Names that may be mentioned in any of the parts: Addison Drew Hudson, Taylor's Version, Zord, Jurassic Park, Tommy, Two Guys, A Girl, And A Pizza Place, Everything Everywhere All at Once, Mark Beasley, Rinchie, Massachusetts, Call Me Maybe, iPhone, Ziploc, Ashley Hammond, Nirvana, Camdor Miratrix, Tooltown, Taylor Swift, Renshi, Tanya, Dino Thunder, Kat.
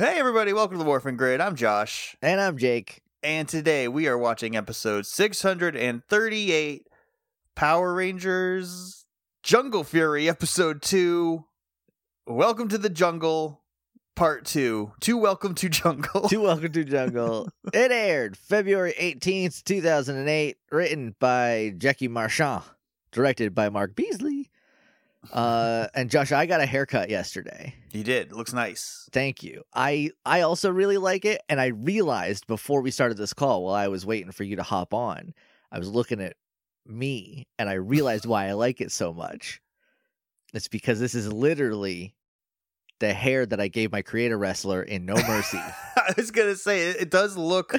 Hey everybody, welcome to the Morphin Grid. I'm Josh. And I'm Jake. And today we are watching episode 638, Power Rangers, Jungle Fury, episode 2, Welcome to the Jungle, part 2, to Welcome to Jungle. To Welcome to Jungle. It aired February 18th, 2008, written by Jackie Marchand, directed by Mark Beasley. And Josh, I got a haircut yesterday. You did. It looks nice. Thank you. I also really like it. And I realized before we started this call, while I was waiting for you to hop on, I was looking at me and I realized why I like it so much. It's because this is literally the hair that I gave my creator wrestler in No Mercy. I was going to say, it does look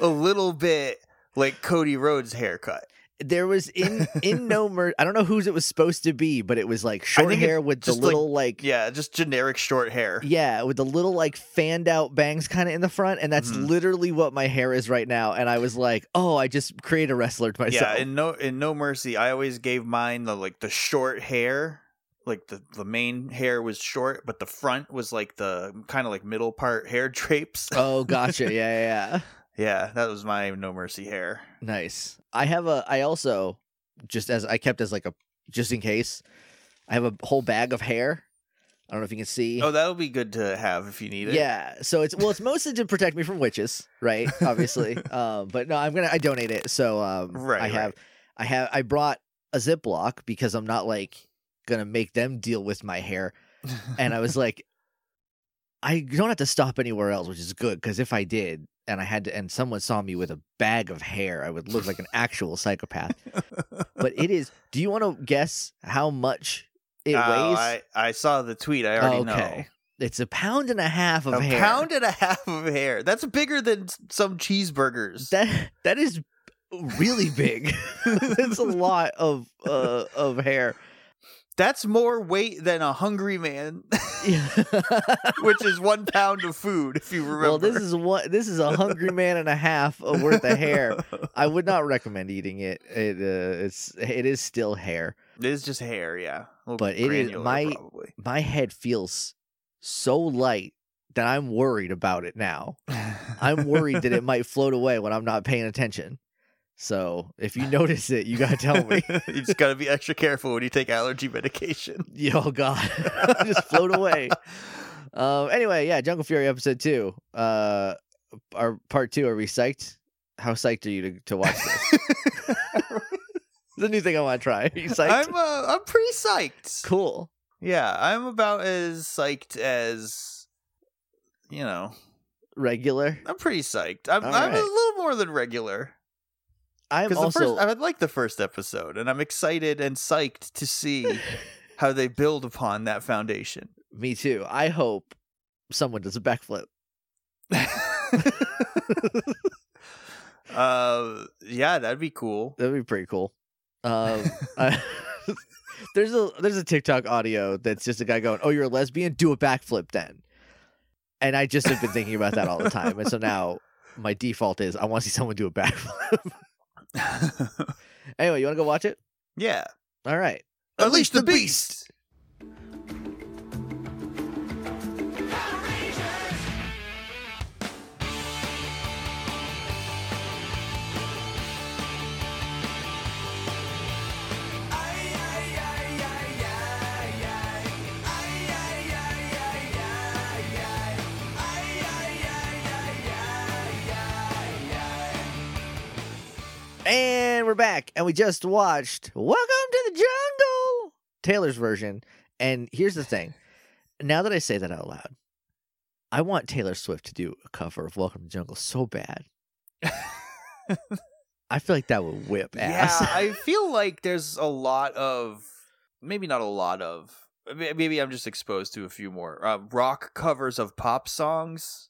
a little bit like Cody Rhodes' haircut. There was in No Mercy, I don't know whose it was supposed to be, but it was like short hair with the little like yeah, just generic short hair. Yeah, with the little like fanned out bangs kind of in the front, and that's literally what my hair is right now. And I was like, oh, I just create a wrestler to myself. Yeah, in No Mercy, I always gave mine the short hair, like the main hair was short, but the front was like the kind of like middle part hair drapes. Oh, gotcha. Yeah. Yeah, that was my No Mercy hair. Nice. I also, just as I kept as like a, just in case, I have a whole bag of hair. I don't know if you can see. Oh, that'll be good to have if you need it. Yeah. So it's mostly to protect me from witches, right? Obviously. But no, I donate it. So I brought a Ziploc because I'm not going to make them deal with my hair. And I was like, I don't have to stop anywhere else, which is good. Cause if I did, and someone saw me with a bag of hair, I would look like an actual psychopath. But it is. Do you want to guess how much it weighs? I saw the tweet. I already know. It's 1.5 pounds of hair. 1.5 pounds of hair. That's bigger than some cheeseburgers. That is really big. That's a lot of hair. That's more weight than a hungry man, which is 1 pound of food, if you remember. Well, this is a hungry man and a half worth of hair. I would not recommend eating it. It is still hair. It is just hair, yeah. But it is my head feels so light that I'm worried about it now. I'm worried that it might float away when I'm not paying attention. So if you notice it, you gotta tell me. You just gotta be extra careful when you take allergy medication. Oh God, just float away. Anyway, yeah, Jungle Fury episode 2, our part 2. Are we psyched? How psyched are you to watch this? It's a new thing I want to try. Are you psyched? I'm pretty psyched. Cool. Yeah, I'm about as psyched as regular. I'm pretty psyched. I'm a little more than regular. I like the first episode, and I'm excited and psyched to see how they build upon that foundation. Me too. I hope someone does a backflip. Yeah, that'd be cool. That'd be pretty cool. There's a TikTok audio that's just a guy going, "Oh, you're a lesbian? Do a backflip then." And I just have been thinking about that all the time, and so now my default is I want to see someone do a backflip. Anyway, you want to go watch it? Yeah. All right. Unleash the beast. Power Rangers. And we're back, and we just watched Welcome to the Jungle, Taylor's version. And here's the thing. Now that I say that out loud, I want Taylor Swift to do a cover of Welcome to the Jungle so bad. I feel like that would whip ass. Yeah, I feel like there's a lot of, maybe not a lot of, maybe I'm just exposed to a few more rock covers of pop songs.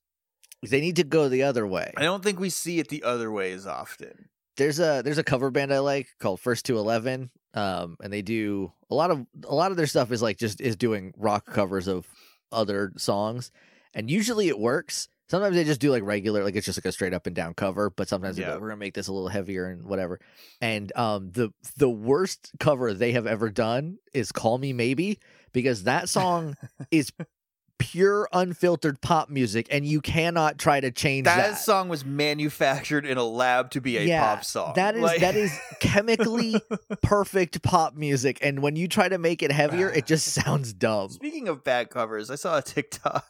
They need to go the other way. I don't think we see it the other way as often. There's a cover band I like called First to 11, and they do a lot of their stuff is just doing rock covers of other songs, and usually it works. Sometimes they just do regular, it's just a straight up and down cover, but sometimes they go, we're gonna make this a little heavier and whatever. And the worst cover they have ever done is Call Me Maybe, because that song is pure unfiltered pop music, and you cannot try to change that. That song was manufactured in a lab to be a pop song. That is like... that is chemically perfect pop music, and when you try to make it heavier, it just sounds dumb. Speaking of bad covers, I saw a TikTok.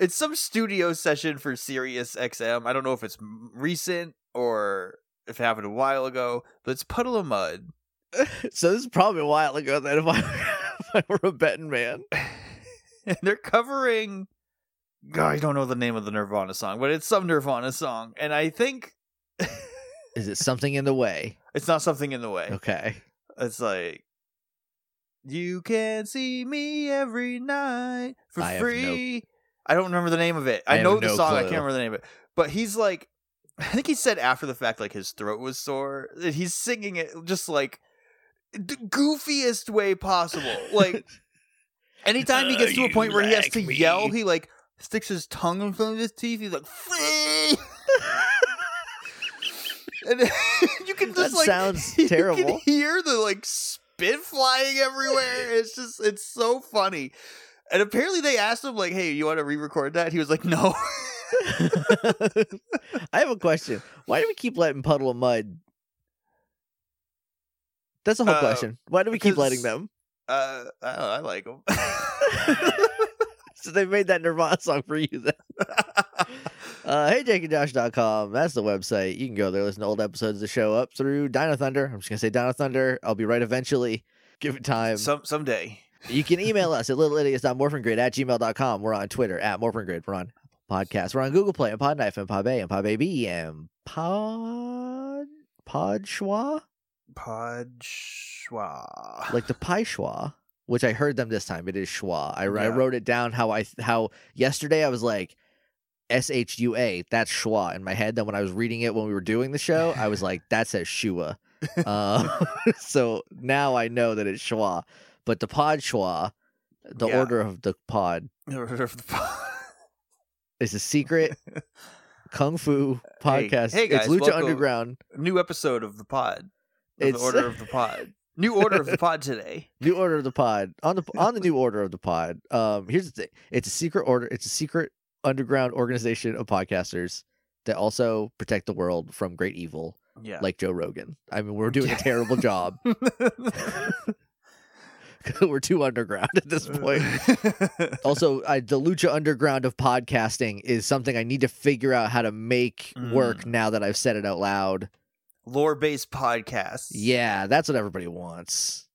It's some studio session for Sirius XM. I don't know if it's recent or if it happened a while ago, but it's Puddle of Mudd. So this is probably a while ago then, if I were a betting man. And they're covering, God, I don't know the name of the Nirvana song, but it's some Nirvana song. And I think... Is it Something in the Way? It's not Something in the Way. Okay. It's like, you can see me every night for free. I don't remember the name of it. I know the song. Clue. I can't remember the name of it. But he's like, I think he said after the fact, like his throat was sore. He's singing it just like the goofiest way possible. Like anytime he gets to a point where he has to yell, he like sticks his tongue in front of his teeth. He's like, free. And you can just that like sounds terrible. You can hear the like spit flying everywhere. It's just, it's so funny. And apparently they asked him, like, hey, you want to re-record that? He was like, no. I have a question. Why do we keep letting Puddle of Mudd? That's a whole question. Why do we keep letting them? I don't know. I like them. So they made that Nirvana song for you then. HeyJakeandJosh.com. That's the website. You can go there, listen to old episodes of the show up through Dino Thunder. I'm just going to say Dino Thunder. I'll be right eventually. Give it time. Someday. You can email us at littleidiots.morphingrid@gmail.com. We're on Twitter @morphingrid. We're on podcasts. We're on Google Play and Podknife and Podbay and Podbaby and Podschwa? Podschwa. Like the pie schwa, which I heard them this time. It is schwa. I wrote it down how yesterday I was like, S-H-U-A, that's schwa in my head. Then when I was reading it when we were doing the show, I was like, that says shua. So now I know that it's schwa. But the pod schwa, the Order of the Pod, is a secret kung fu podcast. Hey guys, it's Lucha Underground. New episode of the pod. The Order of the Pod. New Order of the Pod today. New Order of the Pod. On the New Order of the Pod. Here's the thing. It's a secret order. It's a secret underground organization of podcasters that also protect the world from great evil. Yeah. Like Joe Rogan. I mean, we're doing a terrible job. We're too underground at this point. Also, the Lucha Underground of podcasting is something I need to figure out how to make work now that I've said it out loud. Lore-based podcasts. Yeah, that's what everybody wants.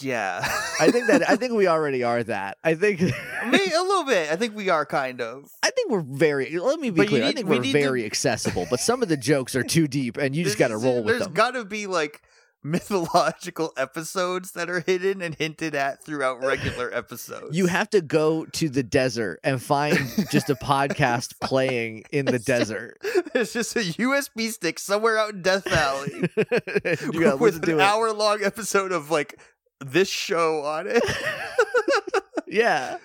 Yeah. I think we already are that. I think maybe a little bit. I think we are kind of. I think we're very clear. I think we're very accessible, but some of the jokes are too deep and you just got to roll with them. There's got to be like mythological episodes that are hidden and hinted at throughout regular episodes. You have to go to the desert and find just a podcast playing in the desert. There's just a USB stick somewhere out in Death Valley with an hour-long episode of like this show on it. Yeah.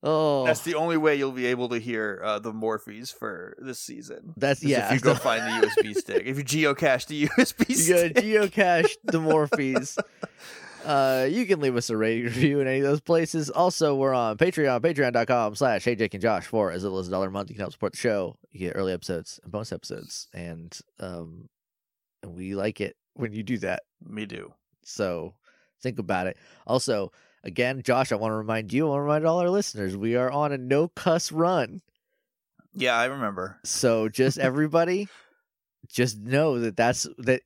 Oh, that's the only way you'll be able to hear the Morphies for this season. If you go find the USB stick. If you geocache the USB stick. You gotta geocache the Morphies. You can leave us a rating review in any of those places. Also, we're on Patreon, patreon.com/HeyJakeandJosh for as little as $1 a month. You can help support the show. You get early episodes and bonus episodes. And we like it when you do that. Me do. So think about it. Also, again, Josh, I want to remind all our listeners, we are on a no-cuss run. Yeah, I remember. So just everybody, just know that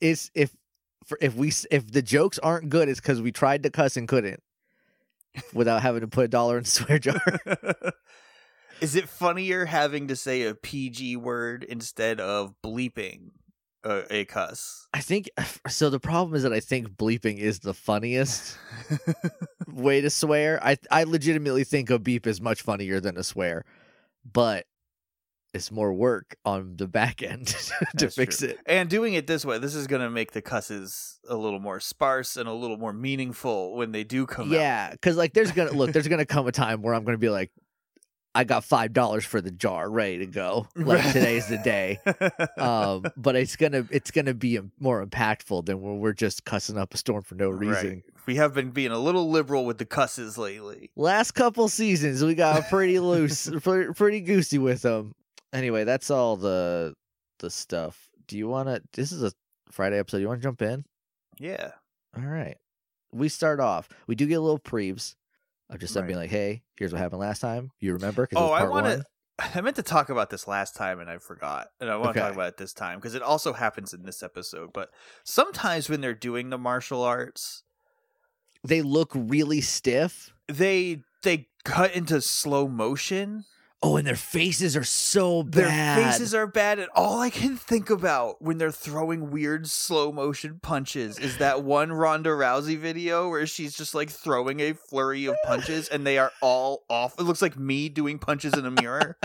it's if the jokes aren't good, it's because we tried to cuss and couldn't without having to put $1 in the swear jar. Is it funnier having to say a PG word instead of bleeping a cuss? I think so. The problem is that I think bleeping is the funniest way to swear. I legitimately think a beep is much funnier than a swear, but it's more work on the back end to fix it. And doing it this way, this is going to make the cusses a little more sparse and a little more meaningful when they do come out. Yeah, because like there's gonna come a time where I'm going to be like, I got $5 for the jar ready to go. Like today's the day. But it's gonna be more impactful than when we're just cussing up a storm for no reason. Right. We have been being a little liberal with the cusses lately. Last couple seasons, we got pretty loose, pretty goosey with them. Anyway, that's all the stuff. Do you want to? This is a Friday episode. You want to jump in? Yeah. All right. We start off. We do get a little preebs. I'm just being like, hey, here's what happened last time. You remember? Because I meant to talk about this last time and I forgot. And I want to talk about it this time because it also happens in this episode. But sometimes when they're doing the martial arts, they look really stiff. They cut into slow motion. Oh, and their faces are so bad. Their faces are bad. And all I can think about when they're throwing weird slow motion punches is that one Ronda Rousey video where she's just like throwing a flurry of punches and they are all off. It looks like me doing punches in a mirror.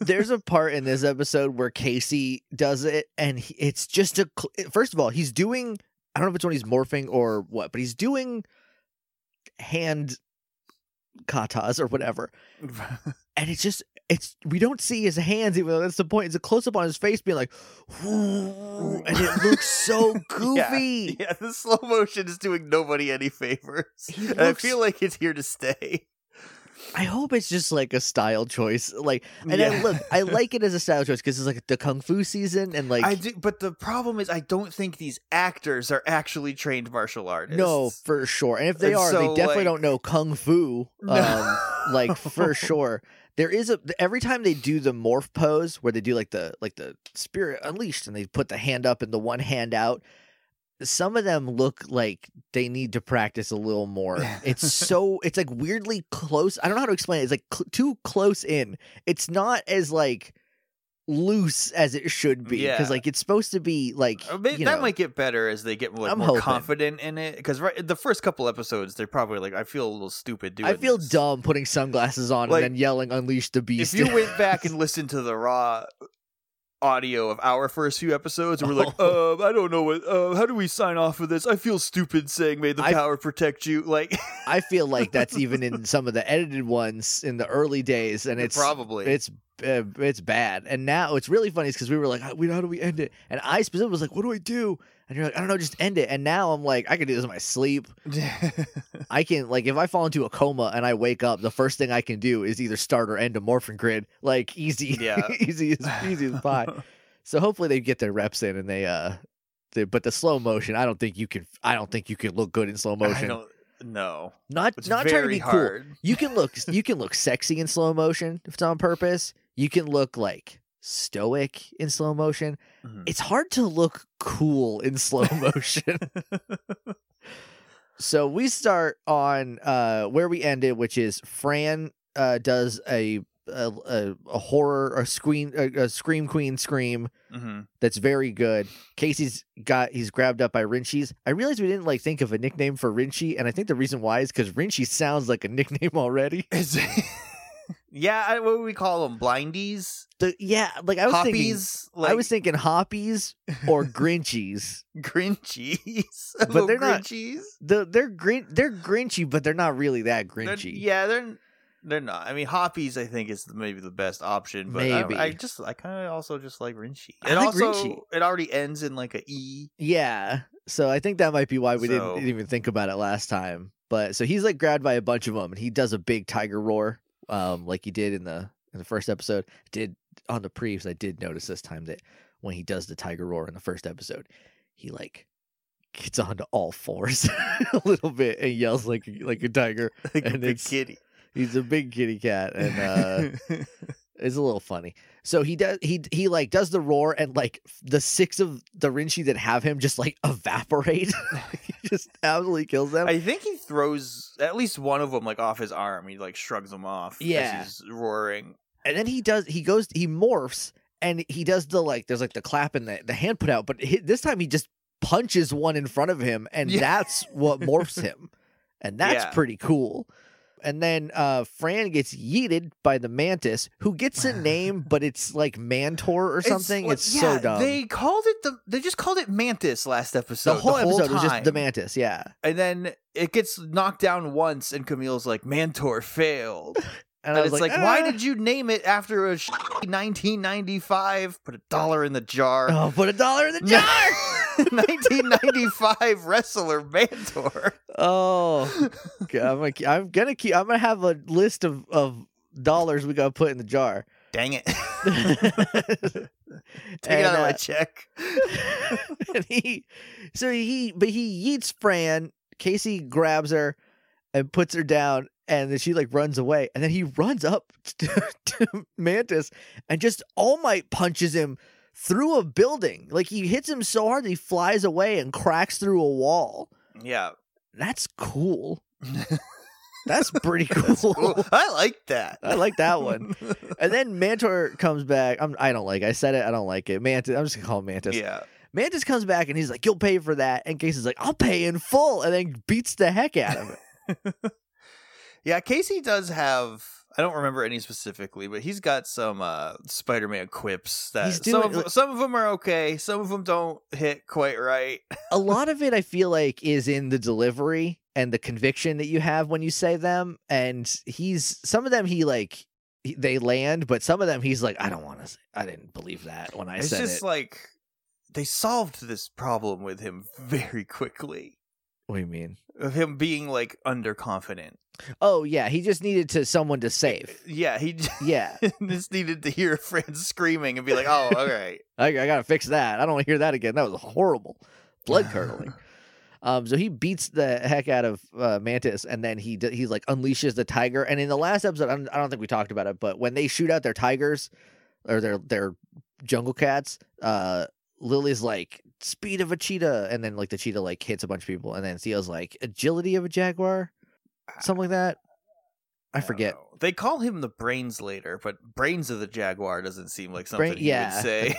There's a part in this episode where Casey does it and it's just a... First of all, he's doing... I don't know if it's when he's morphing or what, but he's doing hand... katas or whatever, and it's we don't see his hands, even though that's the point. It's a close-up on his face being like, and it looks so goofy. Yeah, the slow motion is doing nobody any favors. And I feel like it's here to stay. I hope it's just like a style choice, like, and I like it as a style choice because it's like the kung fu season, and like I do. But the problem is, I don't think these actors are actually trained martial artists. No, for sure. And if they are, so, they definitely don't know kung fu. Like for sure, there is every time they do the morph pose where they do like the spirit unleashed, and they put the hand up and the one hand out. Some of them look like they need to practice a little more. It's like weirdly close. I don't know how to explain it. It's like too close in. It's not as like loose as it should be. Because like it's supposed to be like, that might get better as they get like, more confident in it. Because the first couple episodes, they're probably like, I feel a little stupid doing this. I feel dumb putting sunglasses on like, and then yelling, "Unleash the beast." If you went back and listened to the raw audio of our first few episodes, and we're like, I don't know what, how do we sign off of this? I feel stupid saying "May the power protect you." Like, I feel like that's even in some of the edited ones in the early days, and it's bad. And now it's really funny because we were like, how do we end it? And I specifically was like, what do I do? And you're like, I don't know, just end it. And now I'm like, I can do this in my sleep. I can, like, if I fall into a coma and I wake up, the first thing I can do is either start or end a Morphin Grid. Like, easy. Yeah. easy as pie. So hopefully they get their reps in, and but the slow motion, I don't think you can look good in slow motion. Not trying to be hard. Cool. You can look sexy in slow motion if it's on purpose. You can look like stoic in slow motion. Mm-hmm. It's hard to look cool in slow motion. So we start on where we ended, which is Fran does a horror, a scream queen scream. Mm-hmm. That's very good. Casey's he's grabbed up by Rinchies. I realized we didn't like think of a nickname for Rinchie, and I think the reason why is because Rinchie sounds like a nickname already. What would we call them? Blindies? I was thinking Hoppies or Grinchies. Grinchies, but they're not. Grinchies? They're Grinchy, but they're not really that Grinchy. They're not. I mean, Hoppies, I think, is maybe the best option. But maybe. I kind of also just like Rinchie. It already ends in like a E. Yeah. So I think that might be why we didn't even think about it last time. But so he's like grabbed by a bunch of them, and he does a big tiger roar, like he did in the first episode. Did on the previous, I did notice this time that when he does the tiger roar in the first episode, he like gets onto all fours a little bit and yells like a tiger, like and a kitty. He's a big kitty cat, and it's a little funny. So he does he like does the roar, and like the six of the Rinchi that have him just like evaporate. He just absolutely kills them. I think he throws at least one of them like off his arm. He like shrugs them off. Yeah, as he's roaring, and then he morphs, and he does the like. There's like the clap and the hand put out, but this time he just punches one in front of him, and that's what morphs him, and that's pretty cool. And then Fran gets yeeted by the mantis, who gets a name, but it's like Mantor or something. It's so dumb. They just called it Mantis last episode. The whole episode was just the Mantis, yeah. And then it gets knocked down once, and Camille's like, "Mantor failed." And but I was it's like, why did you name it after a 1995? Put a dollar in the jar. Oh, put a dollar in the jar. 1995 wrestler Mantor. Oh, I'm gonna have a list of dollars we gotta put in the jar. Dang it! Take it out of my check. And he yeets Fran. Casey grabs her and puts her down. And then she, like, runs away. And then he runs up to Mantis and just All Might punches him through a building. Like, he hits him so hard that he flies away and cracks through a wall. Yeah. That's cool. That's pretty cool. That's cool. I like that. I like that one. And then Mantor comes back. I don't like it. Mantis. I'm just going to call him Mantis. Yeah. Mantis comes back, and he's like, you'll pay for that. And Casey's like, I'll pay in full. And then beats the heck out of it. Yeah, Casey does have, I don't remember any specifically, but he's got some Spider-Man quips that some of them are okay, some of them don't hit quite right. A lot of it, I feel like, is in the delivery and the conviction that you have when you say them, and some of them they land, but some of them he's like, I didn't believe that when I said it. It's just like, they solved this problem with him very quickly. What do you mean? Of him being like underconfident. Oh yeah, he just needed someone to save. Yeah, just needed to hear friends screaming and be like, "Oh, all right, I gotta fix that. I don't want to hear that again. That was horrible, blood curdling." So he beats the heck out of Mantis, and then he like unleashes the tiger. And in the last episode, I don't think we talked about it, but when they shoot out their tigers or their jungle cats, Lily's like, speed of a cheetah, and then like the cheetah like hits a bunch of people, and then Theo's like, agility of a jaguar, something like that. I forget. They call him the brains later, but brains of the jaguar doesn't seem like something he would say.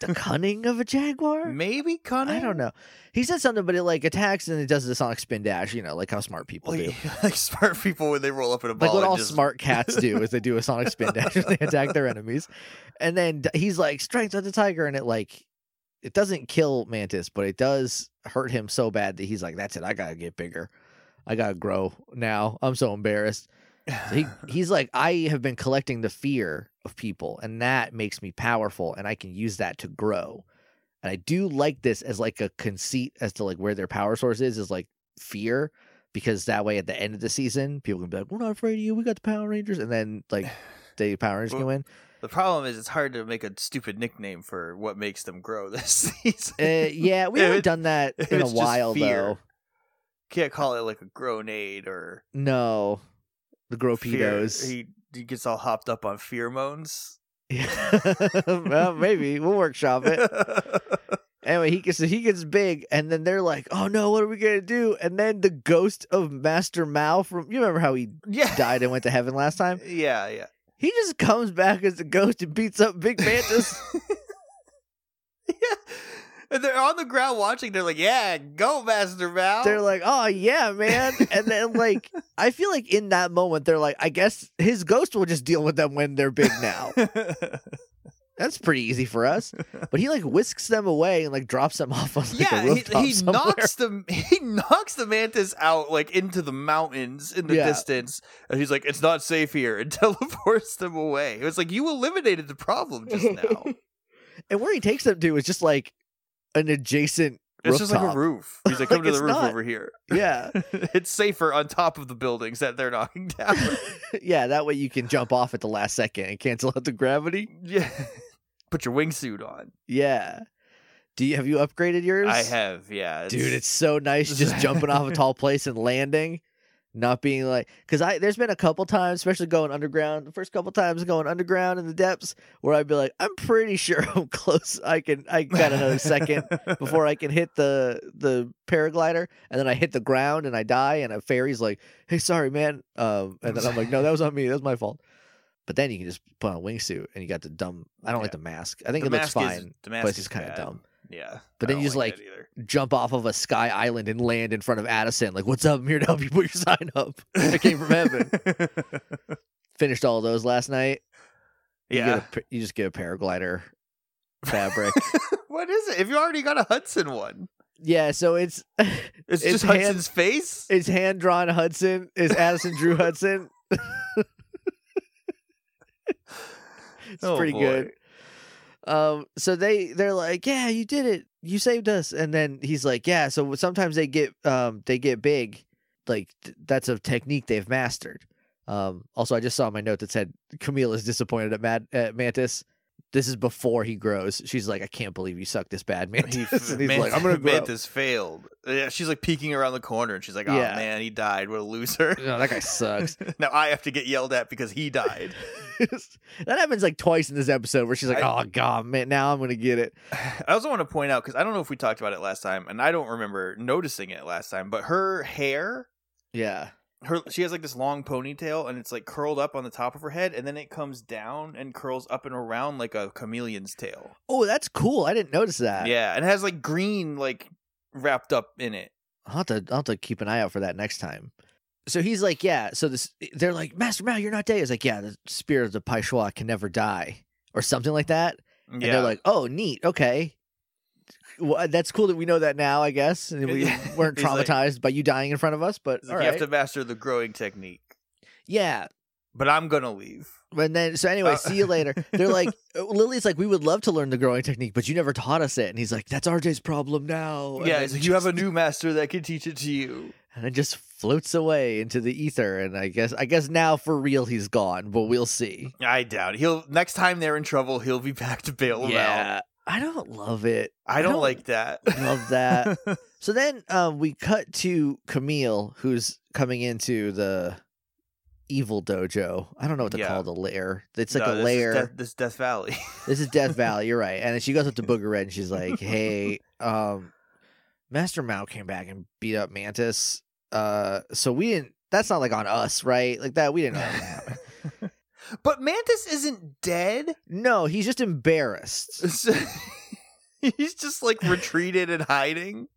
The cunning of a jaguar, maybe cunning. I don't know. He said something, but it like attacks and it does the sonic spin dash. You know, like how smart people do. Like smart people when they roll up in a ball. Like what all smart cats do is they do a sonic spin dash and they attack their enemies. And then he's like, strength of the tiger, and it like. It doesn't kill Mantis, but it does hurt him so bad that he's like, that's it. I got to get bigger. I got to grow now. I'm so embarrassed. So he's like, I have been collecting the fear of people, and that makes me powerful, and I can use that to grow. And I do like this as like a conceit as to like where their power source is like fear, because that way at the end of the season, people can be like, we're not afraid of you. We got the Power Rangers. And then like the Power Rangers can win. The problem is it's hard to make a stupid nickname for what makes them grow this season. We haven't done that in a while, though. Can't call it like a Gronade or... No. The Gropedos. He gets all hopped up on pheromones. Well, maybe. We'll workshop it. Anyway, he gets big, and then they're like, oh no, what are we going to do? And then the ghost of Master Mao from... You remember how he died and went to heaven last time? Yeah, yeah. He just comes back as a ghost and beats up Big Mantis. Yeah. And they're on the ground watching. They're like, yeah, go, Master Mal. They're like, oh, yeah, man. And then, like, I feel like in that moment, they're like, I guess his ghost will just deal with them when they're big now. That's pretty easy for us. But he, like, whisks them away and, like, drops them off on, like, a rooftop somewhere. He knocks the Mantis out, like, into the mountains in the distance. And he's like, it's not safe here, and teleports them away. It was like, you eliminated the problem just now. And where he takes them to is just, like, an adjacent rooftop. It's just like a roof. He's like, come like, to the roof over here. Yeah. It's safer on top of the buildings that they're knocking down. Yeah, that way you can jump off at the last second and cancel out the gravity. Yeah. Put your wingsuit on. Yeah. Have you upgraded yours? I have, yeah. Dude, it's so nice just jumping off a tall place and landing. Not being like, because there's been a couple times, especially going underground, the first couple times going underground in the depths, where I'd be like, I'm pretty sure I'm close. I got another second before I can hit the paraglider, and then I hit the ground and I die, and a fairy's like, hey, sorry, man, and then I'm like, no, that was on me, that was my fault. But then you can just put on a wingsuit, and you got the dumb. I don't like the mask. I think the it looks fine, but it's just kind of dumb. Yeah. But then you just like jump off of a sky island and land in front of Addison. Like, what's up? I'm here to help you put your sign up. I came from heaven. Finished all those last night. Yeah. You just get a paraglider fabric. What is it? If you already got a Hudson one. Yeah, so it's just hand, Hudson's face? It's hand-drawn Hudson. It's Addison Drew Hudson. It's pretty good. So they're like, yeah, you did it. You saved us. And then he's like, yeah. So sometimes they get big. Like that's a technique they've mastered. Also, I just saw my note that said Camille is disappointed at Mantis. This is before he grows. She's like, I can't believe you suck this bad, Mantis. And he's like, I'm going to grow. Mantis failed. Yeah, she's like peeking around the corner and she's like, oh yeah. Man, he died. What a loser. No, that guy sucks. Now I have to get yelled at because he died. That happens like twice in this episode where she's like, oh God, man, now I'm going to get it. I also want to point out, because I don't know if we talked about it last time and I don't remember noticing it last time, but her hair. Yeah. She has like this long ponytail and it's like curled up on the top of her head and then it comes down and curls up and around like a chameleon's tail. Oh, that's cool. I didn't notice that. Yeah, and it has like green like wrapped up in it. I'll have to keep an eye out for that next time. So he's like, yeah, so this they're like, Master Mao, you're not dead. It's like, yeah, the spirit of the Paishwa can never die or something like that. And yeah. They're like, oh, neat. Okay. Well, that's cool that we know that now, I guess, and we weren't traumatized like, by you dying in front of us. But all right. You have to master the growing technique. Yeah, but I'm gonna leave. And then, so anyway, see you later. They're like, Lily's like, we would love to learn the growing technique, but you never taught us it. And he's like, that's RJ's problem now. Yeah, he's like, you have a new master that can teach it to you. And it just floats away into the ether. And I guess now for real he's gone, but we'll see. I doubt he'll. Next time they're in trouble, he'll be back to bail them out. I don't love it. I don't like that. Love that. So then we cut to Camille, who's coming into the evil dojo. I don't know what to call the lair. It's like a lair. This is Death Valley. This is Death Valley. You're right. And then she goes up to Booger Red and she's like, hey, Master Mao came back and beat up Mantis. So we didn't. That's not like on us, right? Like that. We didn't know that. But Mantis isn't dead. No, he's just embarrassed. He's just like retreated and hiding.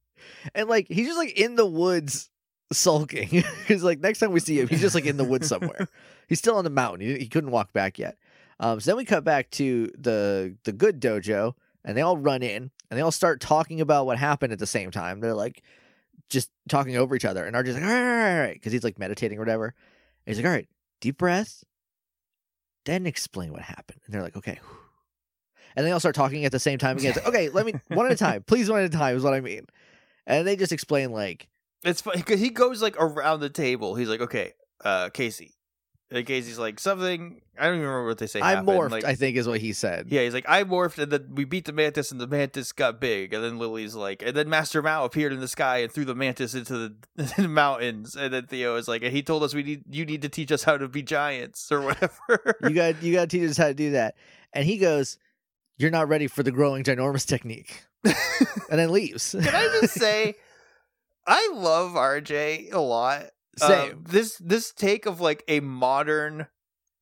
And like he's just like in the woods sulking. Because like next time we see him, he's just like in the woods somewhere. He's still on the mountain. He couldn't walk back yet. So then we cut back to the good dojo and they all run in and they all start talking about what happened at the same time. They're like just talking over each other. And RJ's like, all right. Because he's like meditating or whatever. And he's like, all right, deep breath. Then explain what happened. And they're like, okay. And they all start talking at the same time again. It's like, okay, let me, one at a time. Please, one at a time is what I mean. And they just explain, like. It's funny because he goes, like, around the table. He's like, okay, Casey. And Casey's like, something, I don't even remember what they say happened. I morphed, like, I think is what he said. Yeah, he's like, I morphed, and then we beat the Mantis, and the Mantis got big. And then Lily's like, and then Master Mao appeared in the sky and threw the Mantis into the mountains. And then Theo is like, and he told us you need to teach us how to be giants or whatever. You got to teach us how to do that. And he goes, you're not ready for the growing ginormous technique. And then leaves. Can I just say, I love RJ a lot. Same. This take of like a modern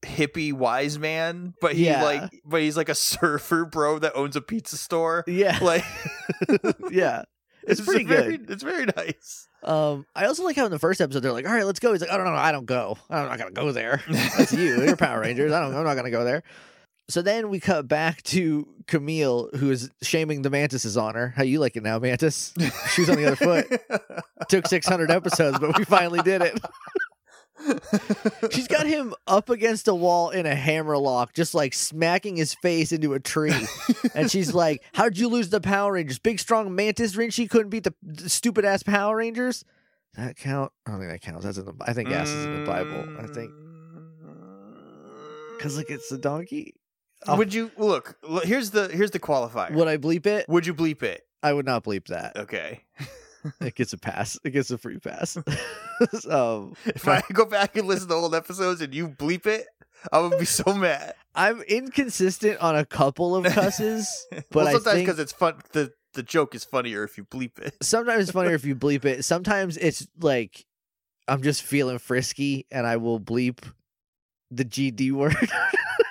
hippie wise man, but he's like a surfer bro that owns a pizza store. Yeah, like yeah, it's pretty good. It's very nice. I also like how in the first episode they're like, "All right, let's go." He's like, "Oh no, I don't go. I'm not gonna go there. That's you. You're Power Rangers. I'm not gonna go there." So then we cut back to Camille, who is shaming the Mantis's honor. How you like it now, Mantis? Shoes on the other foot. Took 600 episodes, but we finally did it. She's got him up against a wall in a hammerlock, just like smacking his face into a tree. And she's like, how'd you lose the Power Rangers? Big, strong Mantis Renshi couldn't beat the stupid-ass Power Rangers? Does that count? I don't think that counts. That's in the, I think ass is in the Bible. I think. Because, like, it's the donkey. Would you look? Here's the qualifier. Would I bleep it? Would you bleep it? I would not bleep that. Okay. It gets a pass. It gets a free pass. If I go back and listen to old episodes and you bleep it, I would be so mad. I'm inconsistent on a couple of cusses, but well, sometimes because it's fun. The joke is funnier if you bleep it. Sometimes it's funnier if you bleep it. Sometimes it's like I'm just feeling frisky and I will bleep the GD word.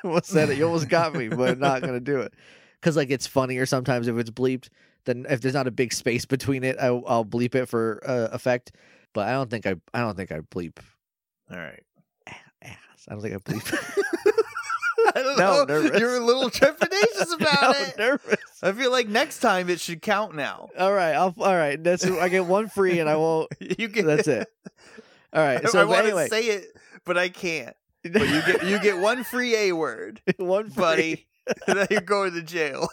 What's that? You almost got me, but I'm not gonna do it because like it's funnier sometimes if it's bleeped. Then if there's not a big space between it, I'll bleep it for effect. But I don't think I bleep. All right, ass. I don't think I bleep. I don't know. Nervous. You're a little trepidatious about it. Nervous. I feel like next time it should count now. All right, all right. That's I get one free and I won't. You get. That's it. All right. So I want to say it, but I can't. But you get one free A word, one free. Buddy. And then you're going to jail.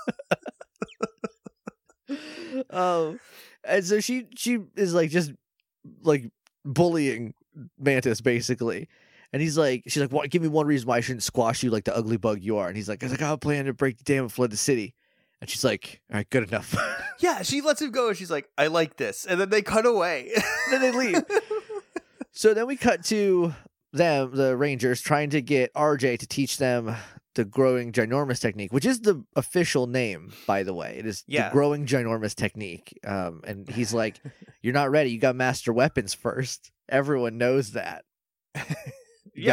And so she is like just like bullying Mantis basically. And she's like, well, give me one reason why I shouldn't squash you like the ugly bug you are. And he's like, I got a plan to break the dam and flood the city. And she's like, all right, good enough. Yeah, she lets him go. And she's like, I like this. And then they cut away. Then they leave. So then we cut to them, the Rangers, trying to get RJ to teach them the growing ginormous technique, which is the official name, by the way. It is the growing ginormous technique. And he's like, you're not ready. You got master weapons first. Everyone knows that. You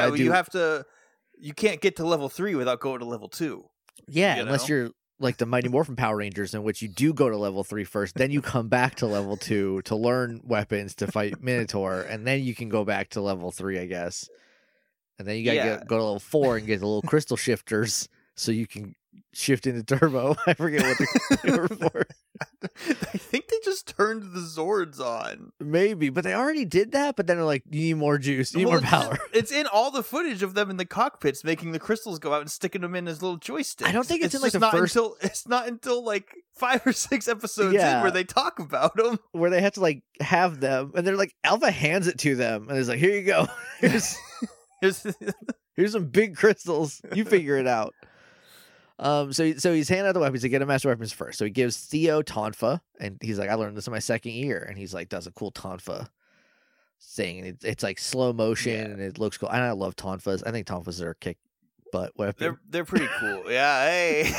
can't get to level 3 without going to level 2. Yeah, unless you're like the Mighty Morphin Power Rangers, in which you do go to level 3 first, then you come back to level 2 to learn weapons to fight Minotaur, and then you can go back to level 3, I guess. And then you gotta go to level 4 and get the little crystal shifters so you can shift into Turbo. I forget what they were for. I think they just turned the Zords on. Maybe, but they already did that, but then they're like, you need more juice, you need more power. It's in all the footage of them in the cockpits making the crystals go out and sticking them in as little joysticks. I don't think it's in like the first... It's not until like 5 or 6 episodes in where they talk about them. Where they have to like have them, and they're like, Alpha hands it to them, and it's like, here you go. Here's some big crystals. You figure it out. So he's handing out the weapons to get a master weapons first. So he gives Theo Tonfa, and he's like, I learned this in my second year. And he's like, does a cool Tonfa thing. And it's like slow motion, and it looks cool. And I love Tonfas. I think Tonfas are kick butt weapon. They're pretty cool. Yeah, hey.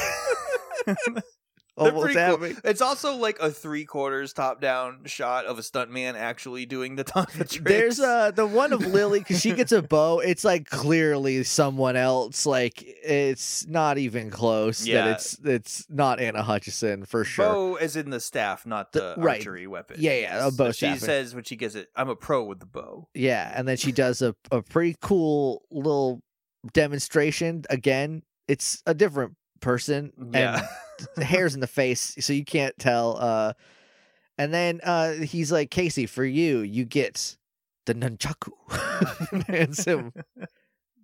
Almost cool. It's also like a 3/4 top-down shot of a stuntman actually doing the Tonfa tricks. There's the one of Lily, because she gets a bow. It's like clearly someone else. Like it's not even close. Yeah. That it's not Anna Hutchison for sure. Bow is in the staff, not the archery weapon. Yeah, yeah, a bow. So she says when she gets it, I'm a pro with the bow. Yeah, and then she does a pretty cool little demonstration. Again, it's a different person. Yeah. And hair's in the face, so you can't tell. And then he's like, Casey, for you get the nunchaku. And so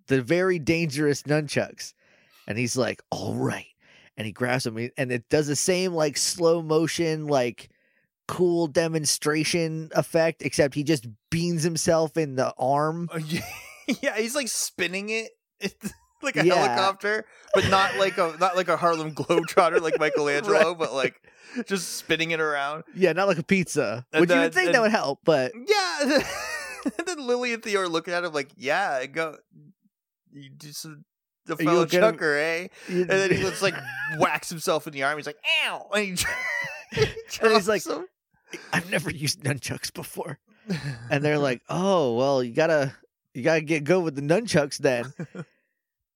the very dangerous nunchucks. And he's like, all right. And he grabs him, and it does the same like slow motion, like cool demonstration effect, except he just beans himself in the arm. Yeah, he's like spinning it. Like a helicopter, but not like a Harlem Globetrotter like Michelangelo, right. But like just spinning it around. Yeah, not like a pizza. And you would think that would help, but yeah. And then Lily and Theo are looking at him like, yeah, go. You do some the fellow chucker, eh? And then he looks like whacks himself in the arm. He's like, ow! And he's like, I've never used nunchucks before. And they're like, oh well, you gotta get go with the nunchucks then.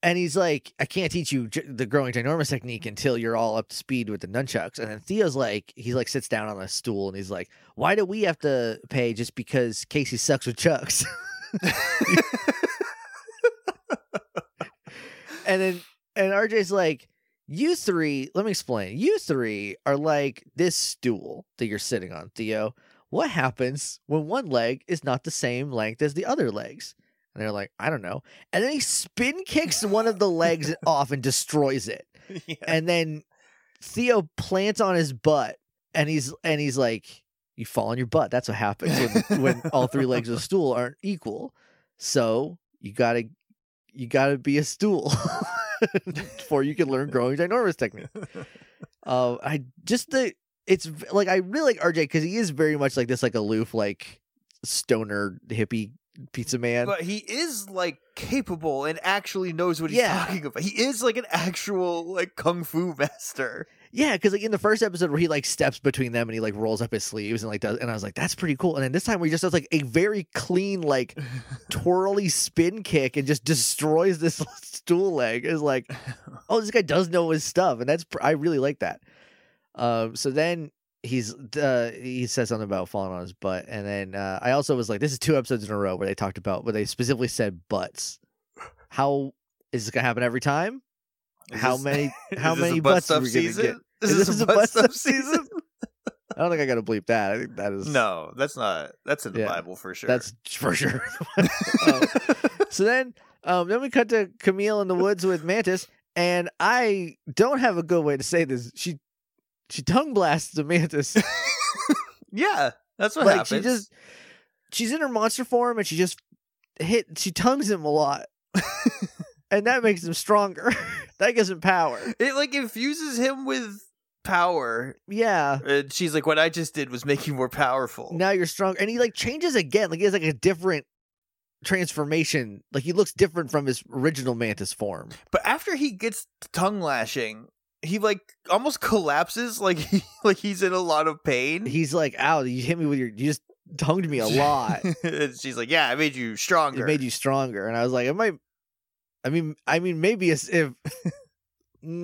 And he's like, I can't teach you the growing ginormous technique until you're all up to speed with the nunchucks. And then Theo's like, he like sits down on a stool and he's like, why do we have to pay just because Casey sucks with chucks? And RJ's like, you three, let me explain. You three are like this stool that you're sitting on, Theo. What happens when one leg is not the same length as the other legs? And they're like, I don't know. And then he spin kicks one of the legs off and destroys it. Yeah. And then Theo plants on his butt, and he's like, you fall on your butt. That's what happens when all three legs of a stool aren't equal. So you gotta be a stool before you can learn growing ginormous technique. It's like I really like RJ because he is very much like this, like aloof, like stoner hippie pizza man, but he is like capable and actually knows what he's talking about. He is like an actual like kung fu master. Yeah, because like in the first episode where he like steps between them and he like rolls up his sleeves and like does, and I was like, that's pretty cool. And then this time where he just does like a very clean like twirly spin kick and just destroys this stool leg is like, oh, this guy does know his stuff, and that's I really like that. So then he says something about falling on his butt, and then I also was like, this is 2 episodes in a row where they talked about where they specifically said butts. How is this gonna happen every time? How many butts are we gonna get? Is this a butt stuff season? I don't think I gotta bleep that. I think that is no, that's not. That's in the Bible for sure. That's for sure. So then Then we cut to Camille in the woods with Mantis, and I don't have a good way to say this. She tongue blasts the Mantis. Yeah, that's what happens. She's in her monster form, and she tongues him a lot. And that makes him stronger. That gives him power. It infuses him with power. Yeah. And she's like, what I just did was make you more powerful. Now you're stronger. And he changes again. He has a different transformation. He looks different from his original Mantis form. But after he gets tongue lashing, he almost collapses. He's in a lot of pain. He's like, ow, you hit me with your, you just tongued me a lot. She's like, yeah, I made you stronger. It made you stronger. And I was like, I mean, maybe if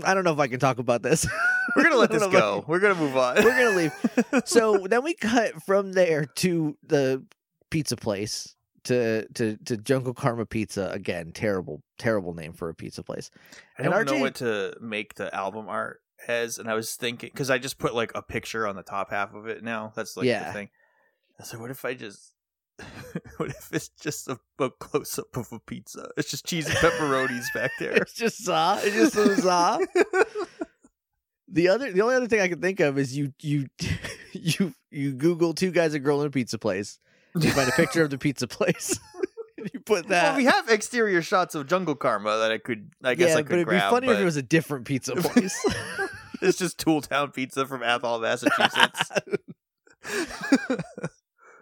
I don't know if I can talk about this. We're going to let this go. We're going to move on. We're going to leave. So then we cut from there to the pizza place, to Jungle Karma Pizza. Again, terrible, terrible name for a pizza place. I don't know what to make the album art as. And I was thinking, because I just put a picture on the top half of it now. That's the thing. I was like, what if I just... What if it's just a close-up of a pizza? It's just cheese and pepperonis back there. It's just za. It's just a za. The only other thing I can think of is you Google two guys, a girl, in a pizza place. You find a picture of the pizza place. You put that. Well, we have exterior shots of Jungle Karma that I could grab. It'd be funnier if it was a different pizza place. It's just Tooltown Pizza from Athol, Massachusetts.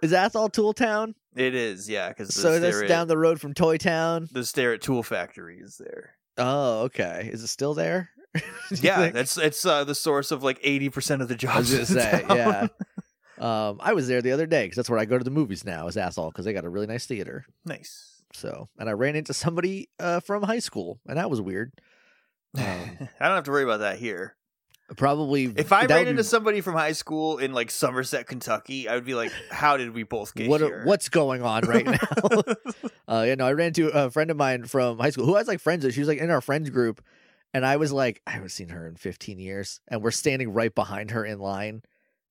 Is Athol Tooltown? It is, yeah. So that's down the road from Toy Town. The Stare at Tool Factory is there. Oh, okay. Is it still there? Yeah, it's the source of 80% of the jobs. I was gonna say, yeah. I was there the other day because that's where I go to the movies now. Is Athol, because they got a really nice theater. Nice. So, and I ran into somebody from high school, and that was weird. I don't have to worry about that here. Probably if I ran into somebody from high school in Somerset, Kentucky, I would be like, how did we both get here? What's going on right now? I ran into a friend of mine from high school who has friends with. She was in our friends group, and I was I haven't seen her in 15 years, and we're standing right behind her in line,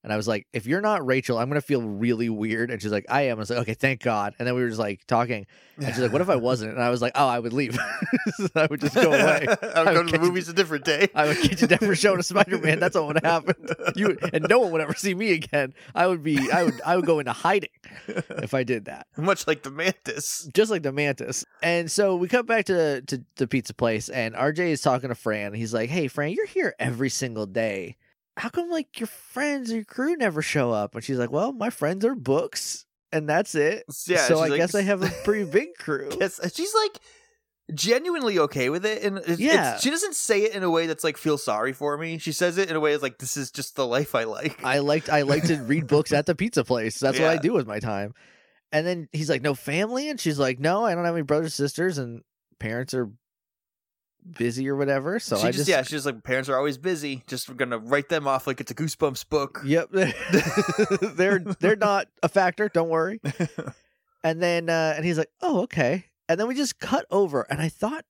and I was like, if you're not Rachel, I'm gonna feel really weird. And she's like, I am. I was like, okay, thank God. And then we were just talking, and she's like, what if I wasn't? And I was like, oh, I would leave. So I would just go away. I would go to the movies a different day. I would catch a different show to Spider-Man. That's what would happen. And no one would ever see me again. I would go into hiding if I did that. Much like the Mantis. Just like the Mantis. And so we come back to the pizza place, and RJ is talking to Fran. He's like, hey, Fran, you're here every single day. How come your friends or your crew never show up? And she's like, well, my friends are books, and that's it. Yeah, so I guess I have a pretty big crew. She's genuinely okay with it, and she doesn't say it in a way that's feel sorry for me. She says it in a way that's this is just the life I like. I like to read books at the pizza place. That's what I do with my time. And then he's like, no family? And she's like, no, I don't have any brothers, sisters, and parents are busy or whatever. So she's like, parents are always busy, just we're gonna write them off like it's a Goosebumps book. Yep. they're not a factor, don't worry. And then and he's like, oh, okay. And then we just cut over, and I thought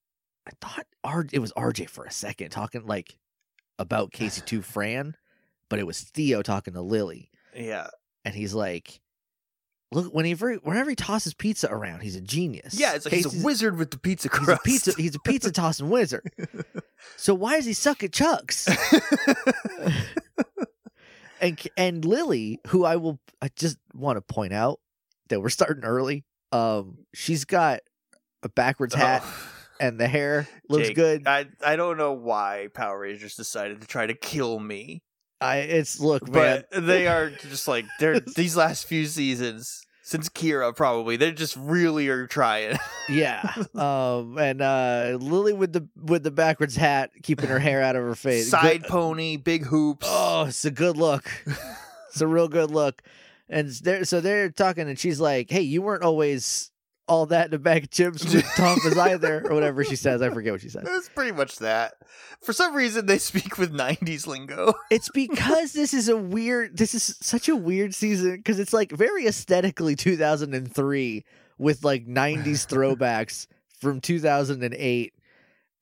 it was RJ for a second talking about Casey to Fran, but it was Theo talking to Lily. Yeah. And he's like, look, whenever he tosses pizza around, he's a genius. Yeah, it's he's a wizard with the pizza crust. He's a pizza tossing wizard. So why does he suck at Chuck's? and Lily, who I just want to point out that we're starting early. She's got a backwards hat. And the hair looks good. I don't know why Power Rangers decided to try to kill me. But they are just these last few seasons since Kira, probably they're just really are trying. Yeah. And Lily with the backwards hat, keeping her hair out of her face, pony, big hoops. Oh, it's a good look. It's a real good look. And they're talking, and she's like, hey, you weren't always all that in a bag of chips with Thomas either, or whatever she says. I forget what she says. It's pretty much that. For some reason, they speak with 90s lingo. It's because this is such a weird season, because it's very aesthetically 2003 with 90s throwbacks from 2008.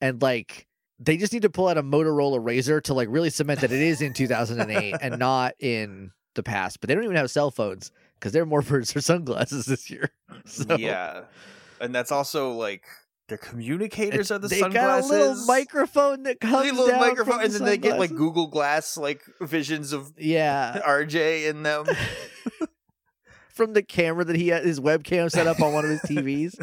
And they just need to pull out a Motorola Razor to really cement that it is in 2008 and not in the past. But they don't even have cell phones, because they're more for sunglasses this year. So. Yeah. And that's also They're communicators of the sunglasses. They got a little microphone that comes down. A little microphone, and then they get like Google Glass like visions of RJ in them. From the camera that he had, his webcam set up on one of his TVs.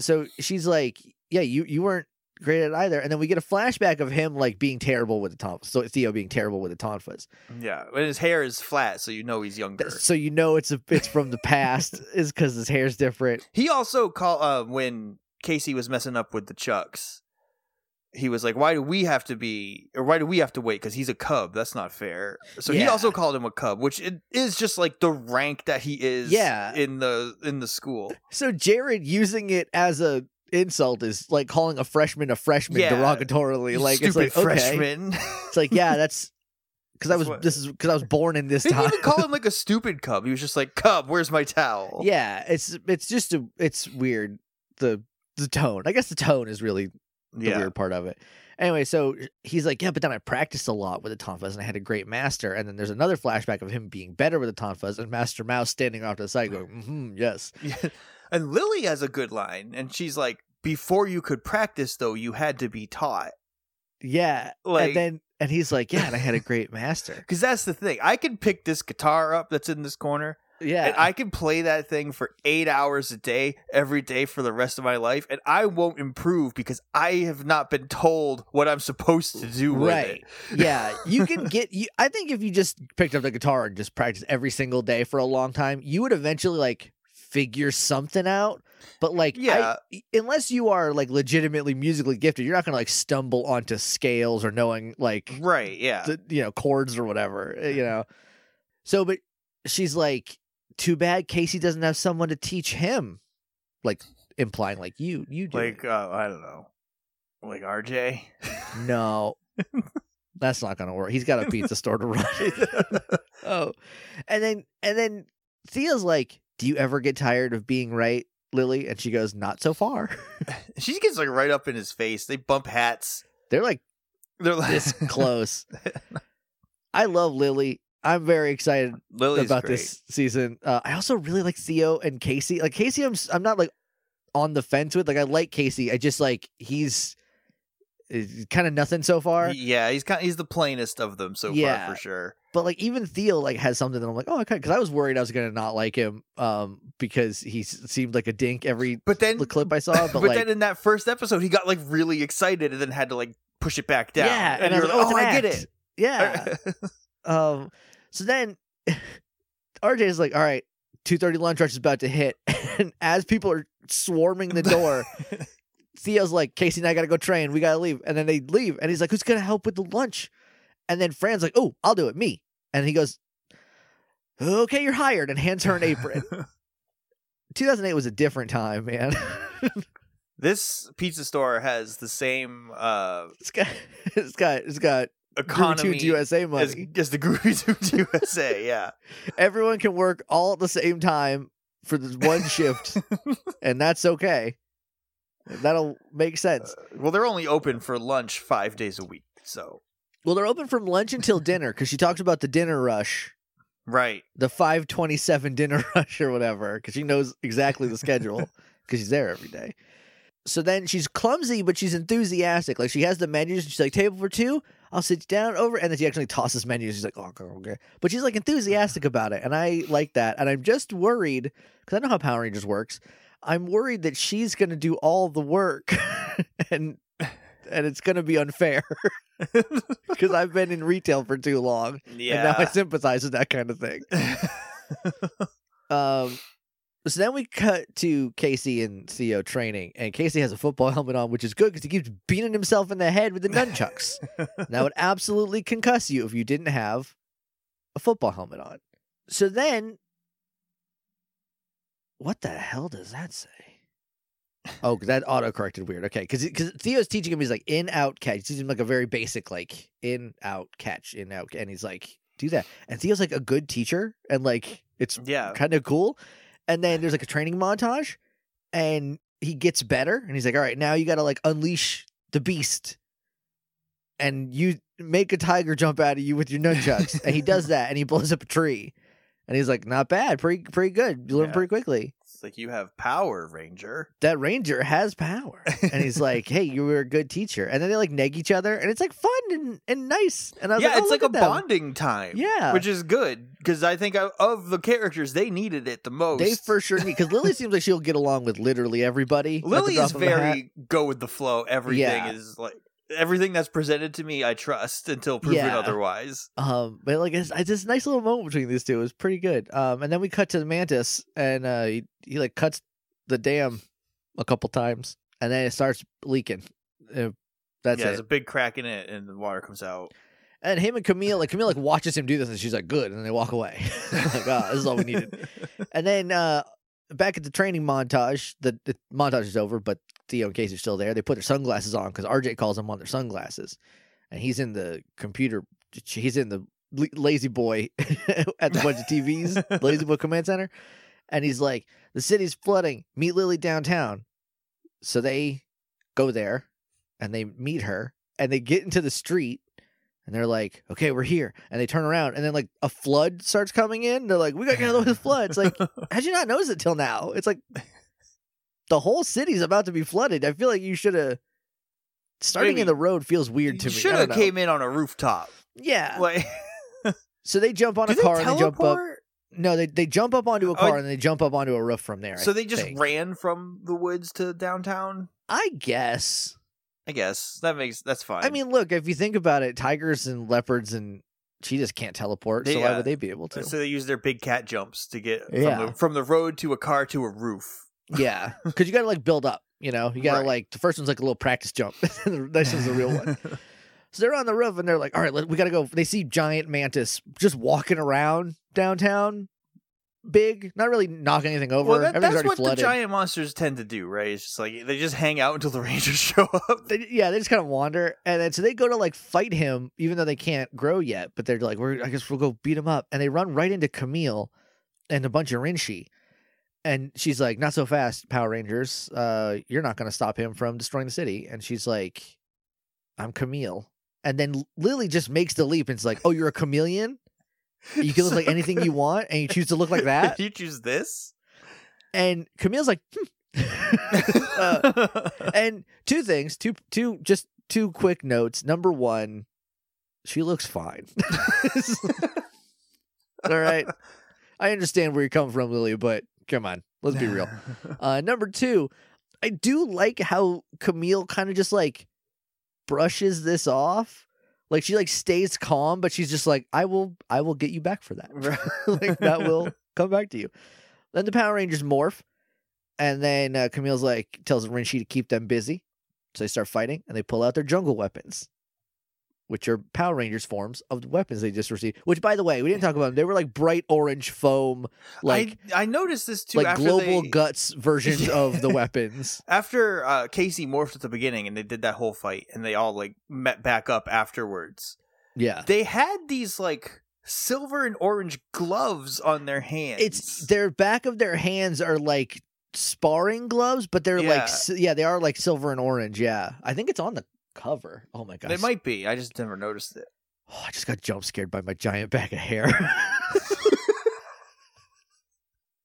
So she's like, yeah, you weren't great at either. And then we get a flashback of him like being terrible with the tonfas. So Theo being terrible with the tonfas. Yeah. And his hair is flat, so you know he's younger. So you know it's from the past is because his hair's different. He also called when Casey was messing up with the Chucks, he was like, why do we have to wait? Because he's a cub. That's not fair. So he also called him a cub, which it is just like the rank that he is in the school. So Jared using it as a insult is like calling a freshman derogatorily. Like stupid, it's like freshman. Okay. It's like, yeah, that's because I was born in this time. He didn't even call him like a stupid cub. He was just like, cub, where's my towel? Yeah, it's weird. The tone. I guess the tone is really the weird part of it. Anyway, so he's like, yeah, but then I practiced a lot with the tonfas and I had a great master. And then there's another flashback of him being better with the tonfas and Master Mouse standing off to the side going, yes. And Lily has a good line, and she's like, before you could practice, though, you had to be taught. Yeah. Like, and he's like, yeah, and I had a great master. Because that's the thing. I can pick this guitar up that's in this corner. Yeah. And I can play that thing for 8 hours a day, every day for the rest of my life, and I won't improve because I have not been told what I'm supposed to do with it. Yeah. You can get... I think if you just picked up the guitar and just practiced every single day for a long time, you would eventually, like... figure something out, but like unless you are like legitimately musically gifted, you're not gonna like stumble onto scales or knowing like chords or whatever, you know. So but she's like, too bad Casey doesn't have someone to teach him, like implying like you do, like I don't know, like RJ. No. That's not gonna work. He's got a pizza store to run. Oh, and then Thea's like, do you ever get tired of being right, Lily? And she goes, not so far. She gets like right up in his face. They bump hats. They're like this close. I love Lily. I'm very excited about this season. I also really like Zeo and Casey. Like Casey, I'm not like on the fence with. Like I like Casey. I just like he's kind of nothing so far. Yeah, he's the plainest of them so far for sure. But like even Theo like has something that I'm like, oh, okay, because I was worried I was gonna not like him because he seemed like a dink the clip I saw. But then in that first episode, he got like really excited and then had to like push it back down. Yeah, and you're like, I get it. Yeah. So then RJ is like, all right, 2:30 lunch rush is about to hit, and as people are swarming the door. Theo's like, Casey and I gotta go train. We gotta leave. And then they leave. And he's like, who's gonna help with the lunch? And then Fran's like, oh, I'll do it. Me. And he goes, okay, you're hired. And hands her an apron. 2008 was a different time, man. This pizza store has the same... It's got economy Groove USA money. As the Groove USA, yeah. Everyone can work all at the same time for this one shift. And that's okay. That'll make sense. Well, they're only open for lunch 5 days a week, so... Well, they're open from lunch until dinner, because she talks about the dinner rush. Right. The 5:27 dinner rush or whatever, because she knows exactly the schedule, because she's there every day. So then she's clumsy, but she's enthusiastic. Like, she has the menus, and she's like, table for two, I'll sit down over... And then she actually tosses menus, she's like, oh, okay. But she's, like, enthusiastic about it, and I like that. And I'm just worried, because I know how Power Rangers works... I'm worried that she's going to do all the work and it's going to be unfair because I've been in retail for too long and now I sympathize with that kind of thing. So then we cut to Casey and Theo training, and Casey has a football helmet on, which is good because he keeps beating himself in the head with the nunchucks. That would absolutely concuss you if you didn't have a football helmet on. So then... What the hell does that say? Oh, that auto-corrected weird. Okay, because Theo's teaching him, he's like, in, out, catch. He's teaching him like a very basic, like, in, out, catch, in, out. And he's like, do that. And Theo's like a good teacher, and like, it's kind of cool. And then there's like a training montage, and he gets better. And he's like, all right, now you got to like unleash the beast. And you make a tiger jump out of you with your nunchucks. And he does that, and he blows up a tree. And he's like, not bad. Pretty good. You learn pretty quickly. like, you have power, Ranger. That Ranger has power. And he's like, hey, you were a good teacher. And then they like neg each other, and it's like fun and nice. And I was it's like a bonding time. Yeah. Which is good, because I think of the characters, they needed it the most. They for sure need, because Lily seems like she'll get along with literally everybody. Lily is very go with the flow. Everything that's presented to me, I trust until proven otherwise. But like, it's this nice little moment between these two. It was pretty good. And then we cut to the Mantis, and he like cuts the dam a couple times, and then it starts leaking. That's it. There's a big crack in it, and the water comes out. And him and Camille watches him do this, and she's like, "Good," and then they walk away. Like, oh, this is all we needed. And then back at the training montage, the montage is over, but Theo and Casey are still there. They put their sunglasses on because RJ calls them on their sunglasses, and he's in the computer. He's in the lazy boy at the bunch of TVs, Lazy Boy Command Center, and he's like, "The city's flooding. Meet Lily downtown." So they go there, and they meet her, and they get into the street, and they're like, "Okay, we're here." And they turn around, and then like a flood starts coming in. They're like, "We got to get out of the flood." It's like, how'd you not notice it till now? It's like, the whole city's about to be flooded. I feel like you should have... Starting in the road feels weird to me. You should have came in on a rooftop. Yeah. Like... So they jump on a car and they jump up... No, they jump up onto a car and they jump up onto a roof from there. So they just ran from the woods to downtown? I guess. That's fine. I mean, look, if you think about it, tigers and leopards and... She just can't teleport, so why would they be able to? So they use their big cat jumps to get from the road to a car to a roof. Yeah, because you got to like build up, you know, you got to like the first one's like a little practice jump. The next one's the real one. So they're on the roof and they're like, all right, we got to go. They see giant mantis just walking around downtown. Big, not really knocking anything over. Well, that's what flooded. The giant monsters tend to do, right? It's just like they just hang out until the Rangers show up. They just kind of wander. And then so they go to like fight him, even though they can't grow yet. But they're like, I guess we'll go beat him up. And they run right into Camille and a bunch of Renshi. And she's like, not so fast, Power Rangers. You're not going to stop him from destroying the city. And she's like, I'm Camille. And then Lily just makes the leap and it's like, oh, you're a chameleon? You can look like anything you want, and you choose to look like that? You choose this? And Camille's like, and two things, just two quick notes. Number one, she looks fine. All right. I understand where you come from, Lily, but... Come on, let's be real. Number two, I do like how Camille kind of just like brushes this off. Like she like stays calm, but she's just like, I will get you back for that. Like that will come back to you. Then the Power Rangers morph, and then Camille's like tells Renshi to keep them busy, so they start fighting, and they pull out their jungle weapons, which are Power Rangers forms of the weapons they just received. Which, by the way, we didn't talk about them. They were like bright orange foam. Like I noticed this too. Like after global guts versions of the weapons. After Casey morphed at the beginning, and they did that whole fight, and they all like met back up afterwards. Yeah, they had these like silver and orange gloves on their hands. It's their back of their hands are like sparring gloves, but they're they are like silver and orange. Yeah, I think it's on the cover. Oh my gosh. They might be. I just never noticed it. Oh, I just got jump scared by my giant bag of hair.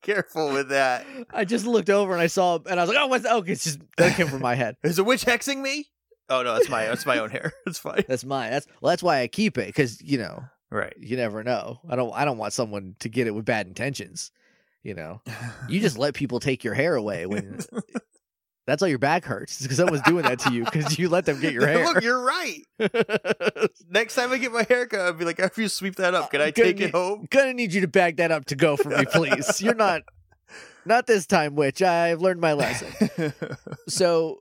Careful with that. I just looked over and I saw, and I was like, oh, what's that? Oh, it's just that came from my head. Is a witch hexing me? Oh no, that's my own hair. It's fine. That's mine. That's why I keep it, because you know, right? You never know. I don't want someone to get it with bad intentions. You know, you just let people take your hair away when. That's why your back hurts, because someone's doing that to you because you let them get your hair. Look, you're right. Next time I get my haircut, I'll be like, if you sweep that up, can I take it home? Gonna need you to bag that up to go for me, please. You're not this time, witch. I've learned my lesson. So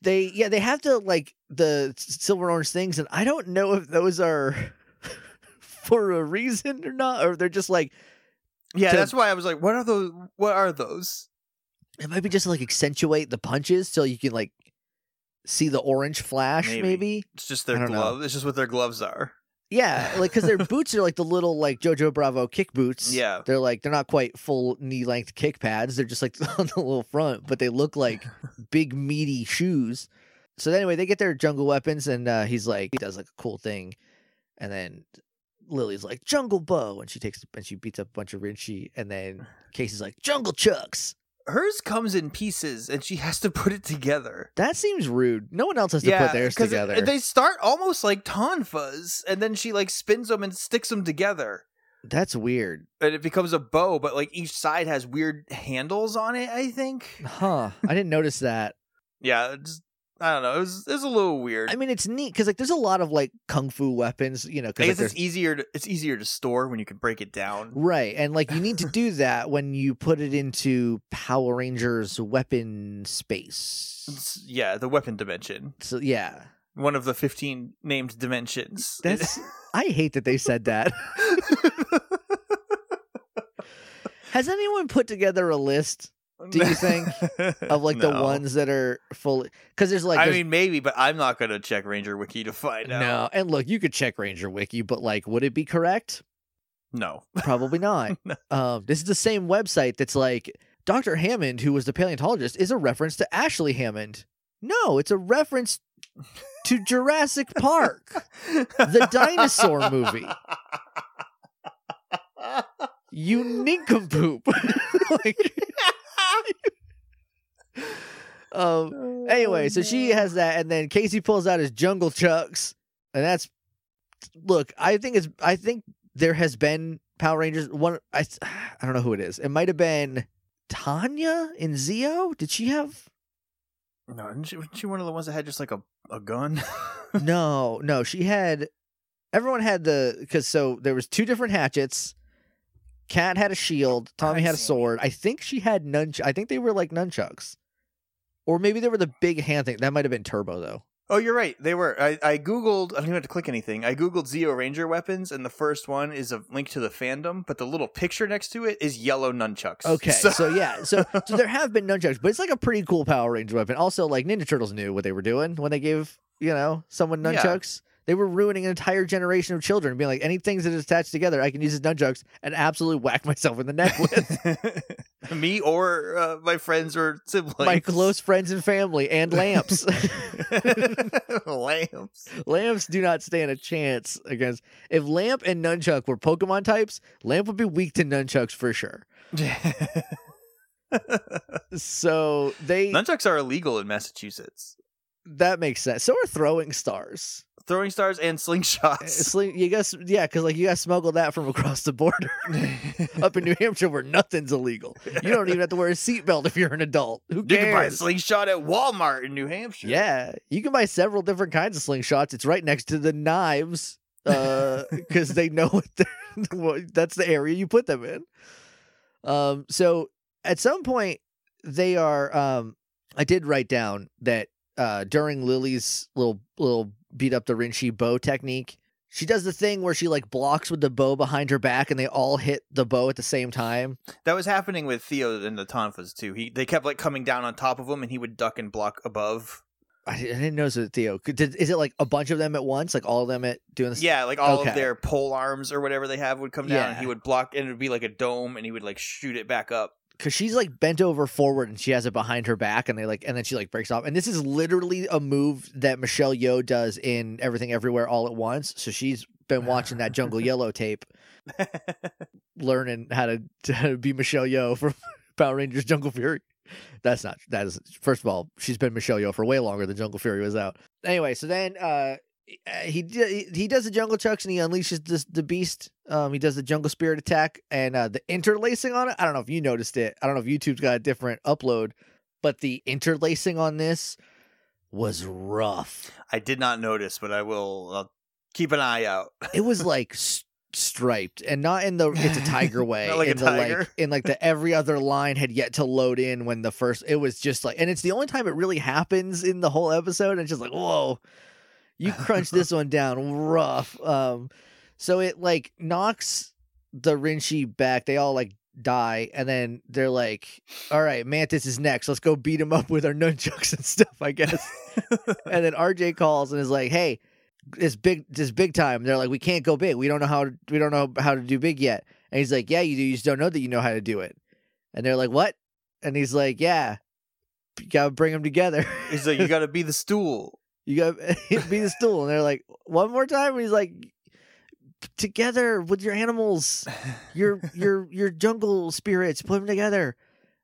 they have to like the silver orange things, and I don't know if those are for a reason or not, or they're just like, that's why I was like, what are those? What are those? It might be just to, like, accentuate the punches so you can, like, see the orange flash, maybe. It's just their gloves. It's just what their gloves are. Yeah, like, because their boots are, like, the little, like, Jojo Bravo kick boots. Yeah. They're, like, they're not quite full knee-length kick pads. They're just, like, on the little front, but they look like big, meaty shoes. So, anyway, they get their jungle weapons, and he's, like, he does, like, a cool thing. And then Lily's, like, jungle bow, and she beats up a bunch of Renshi. And then Casey's, like, jungle chucks. hers comes in pieces and she has to put it together. That seems rude. No one else has to put theirs together. They start almost like tonfas and then she like spins them and sticks them together. That's weird. And it becomes a bow, but like each side has weird handles on it, I think. Huh. I didn't notice that. Yeah, it's, I don't know. It was a little weird. I mean, it's neat because like there's a lot of like kung fu weapons, you know. Cause, I guess like, it's easier to store when you can break it down, right? And like you need to do that when you put it into Power Rangers weapon space. It's, yeah, the weapon dimension. So yeah, one of the 15 named dimensions. That's I hate that they said that. Has anyone put together a list? Do you think of like the ones that are fully? Because there's like, I mean, maybe, but I'm not going to check Ranger Wiki to find out. No, and look, you could check Ranger Wiki, but like, would it be correct? No, probably not. No. This is the same website that's like Dr. Hammond, who was the paleontologist, is a reference to Ashley Hammond. No, it's a reference to Jurassic Park, the dinosaur movie. You nincompoop. Like. Anyway, so she has that, and then Casey pulls out his jungle chucks, and that's look. I think there has been Power Rangers one. I don't know who it is. It might have been Tanya in Zeo. Did she have? No, wasn't she one of the ones that had just like a gun? No, she had. Everyone had because there was two different hatchets. Kat had a shield. Tommy had a sword. I think she had nunchucks. I think they were like nunchucks. Or maybe they were the big hand thing. That might have been Turbo, though. Oh, you're right. They were. I Googled. I don't even have to click anything. I Googled Zeo Ranger weapons, and the first one is a link to the fandom, but the little picture next to it is yellow nunchucks. Okay. So yeah. So there have been nunchucks, but it's like a pretty cool Power Ranger weapon. Also, like Ninja Turtles knew what they were doing when they gave, you know, someone nunchucks. Yeah. They were ruining an entire generation of children, being like, any things that is attached together, I can use as nunchucks and absolutely whack myself in the neck with. Me or my friends or siblings. My close friends and family and lamps. Lamps. Lamps do not stand a chance against. If Lamp and Nunchuck were Pokemon types, Lamp would be weak to nunchucks for sure. So they. Nunchucks are illegal in Massachusetts. That makes sense. So are throwing stars. Throwing stars and slingshots. Because like you guys smuggle that from across the border up in New Hampshire where nothing's illegal. You don't even have to wear a seatbelt if you're an adult. Who cares? You can buy a slingshot at Walmart in New Hampshire. Yeah, you can buy several different kinds of slingshots. It's right next to the knives because they know that's the area you put them in. So at some point they are. I did write down that during Lily's little beat up the Rinshi bow technique, she does the thing where she like blocks with the bow behind her back and they all hit the bow at the same time. That was happening with Theo and the Tonfas too. They kept like coming down on top of him and he would duck and block above. I didn't notice that Theo. Is it like a bunch of them at once? Like all of them at doing this? Yeah, like all of their pole arms or whatever they have would come down and he would block and it would be like a dome and he would like shoot it back up. Because she's like bent over forward and she has it behind her back and then she like breaks off. And this is literally a move that Michelle Yeoh does in Everything Everywhere All at Once. So she's been watching that Jungle Yellow tape, learning how to be Michelle Yeoh from Power Rangers Jungle Fury. That is, first of all, she's been Michelle Yeoh for way longer than Jungle Fury was out. Anyway, so then he does the jungle chucks and he unleashes the beast. He does the jungle spirit attack and the interlacing on it. I don't know if you noticed it. I don't know if YouTube's got a different upload, but the interlacing on this was rough. I did not notice, but I will keep an eye out. It was like striped and not in the it's a tiger way. Not like in a tiger. Like, in like the every other line had yet to load in when the first. It was just like, and it's the only time it really happens in the whole episode. And it's just like, whoa. You crunch this one down rough. So it like knocks the Rinshi back. They all like die. And then they're like, all right, Mantis is next. Let's go beat him up with our nunchucks and stuff, I guess. And then RJ calls and is like, hey, it's big time. And they're like, we can't go big. We don't know how to do big yet. And he's like, yeah, you do. You just don't know that you know how to do it. And they're like, what? And he's like, yeah, you got to bring them together. He's like, you got to be the stool. You gotta be the stool. And they're like, one more time? And he's like, together with your animals, your jungle spirits, put them together.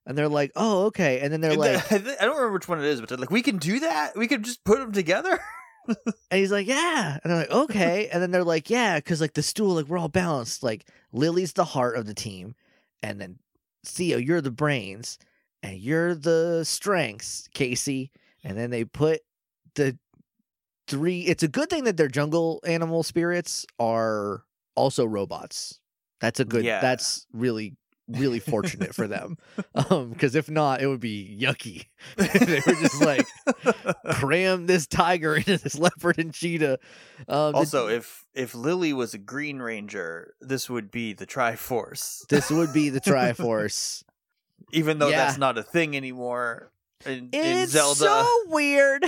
And they're like, oh, okay. And then they're like... I don't remember which one it is, but they're like, we can do that? We can just put them together? And he's like, yeah. And they're like, okay. And then they're like, yeah, because like the stool, like we're all balanced. Like Lily's the heart of the team. And then Zeo, you're the brains. And you're the strengths, Casey. And then they put the three... It's a good thing that their jungle animal spirits are also robots. That's a good... Yeah. That's really... really fortunate for them, because if not, it would be yucky. They were just like, cram this tiger into this leopard and cheetah. Also, if Lily was a Green Ranger, this would be the Triforce. This would be the Triforce, even though that's not a thing anymore. In Zelda, so weird.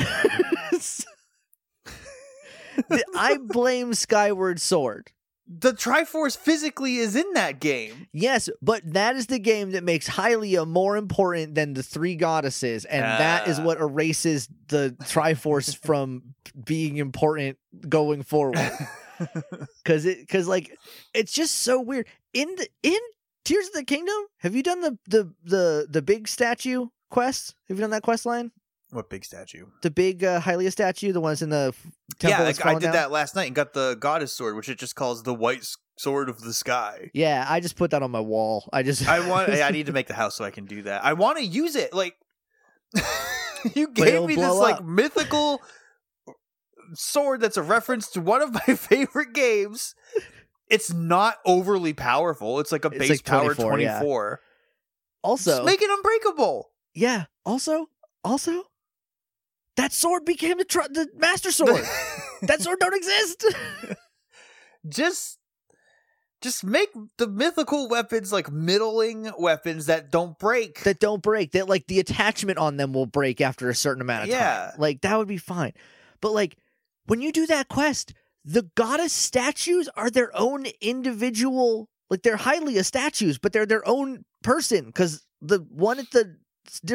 I blame Skyward Sword. The Triforce physically is in that game. Yes, but that is the game that makes Hylia more important than the three goddesses, and that is what erases the Triforce from being important going forward. Because like it's just so weird. In Tears of the Kingdom, have you done the big statue quest? Have you done that quest line? What big statue? The big Hylia statue, the ones in the temple. Yeah, like I did that last night and got the goddess sword, which it just calls the white sword of the sky. Yeah, I just put that on my wall. I need to make the house so I can do that. I want to use it. Like you gave me this like mythical sword that's a reference to one of my favorite games. It's not overly powerful. It's like base like power 24. Yeah. Also, just make it unbreakable. Yeah. Also. That sword became the Master Sword. That sword don't exist. Just make the mythical weapons like middling weapons that don't break. That don't break. That like the attachment on them will break after a certain amount of time. Like that would be fine. But like when you do that quest, the goddess statues are their own individual. Like they're Hylia statues, but they're their own person because the one at the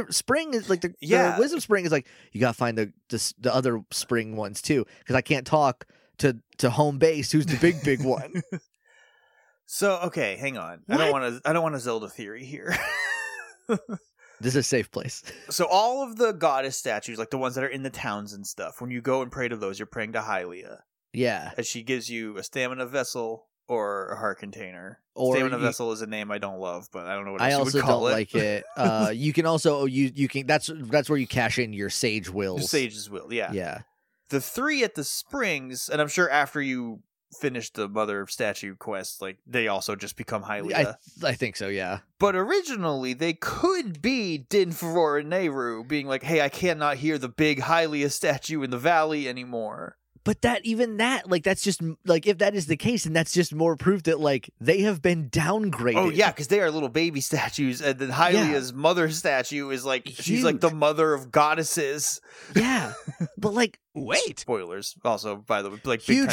spring is like the wisdom spring is like you gotta find the other spring ones too because I can't talk to home base who's the big one. So okay, hang on. What? I don't want a Zelda theory here. This is a safe place. So all of the goddess statues, like the ones that are in the towns and stuff, when you go and pray to those, you're praying to Hylia. Yeah, as she gives you a stamina vessel. Or a heart container. Or Stamina Vessel is a name I don't love, but I don't know what else you would call it. I also don't like it. You can also you can that's where you cash in your sage wills. Sage's will, yeah. Yeah. The three at the springs, and I'm sure after you finish the Mother Statue quest, like they also just become Hylia. I think so, yeah. But originally they could be Din Feror and Nehru being like, hey, I cannot hear the big Hylia statue in the valley anymore. But that's just like if that is the case, and that's just more proof that like they have been downgraded. Oh yeah, because they are little baby statues, and then Hylia's mother statue is like huge. She's like the mother of goddesses. Yeah, but like wait, spoilers also by the way, like huge big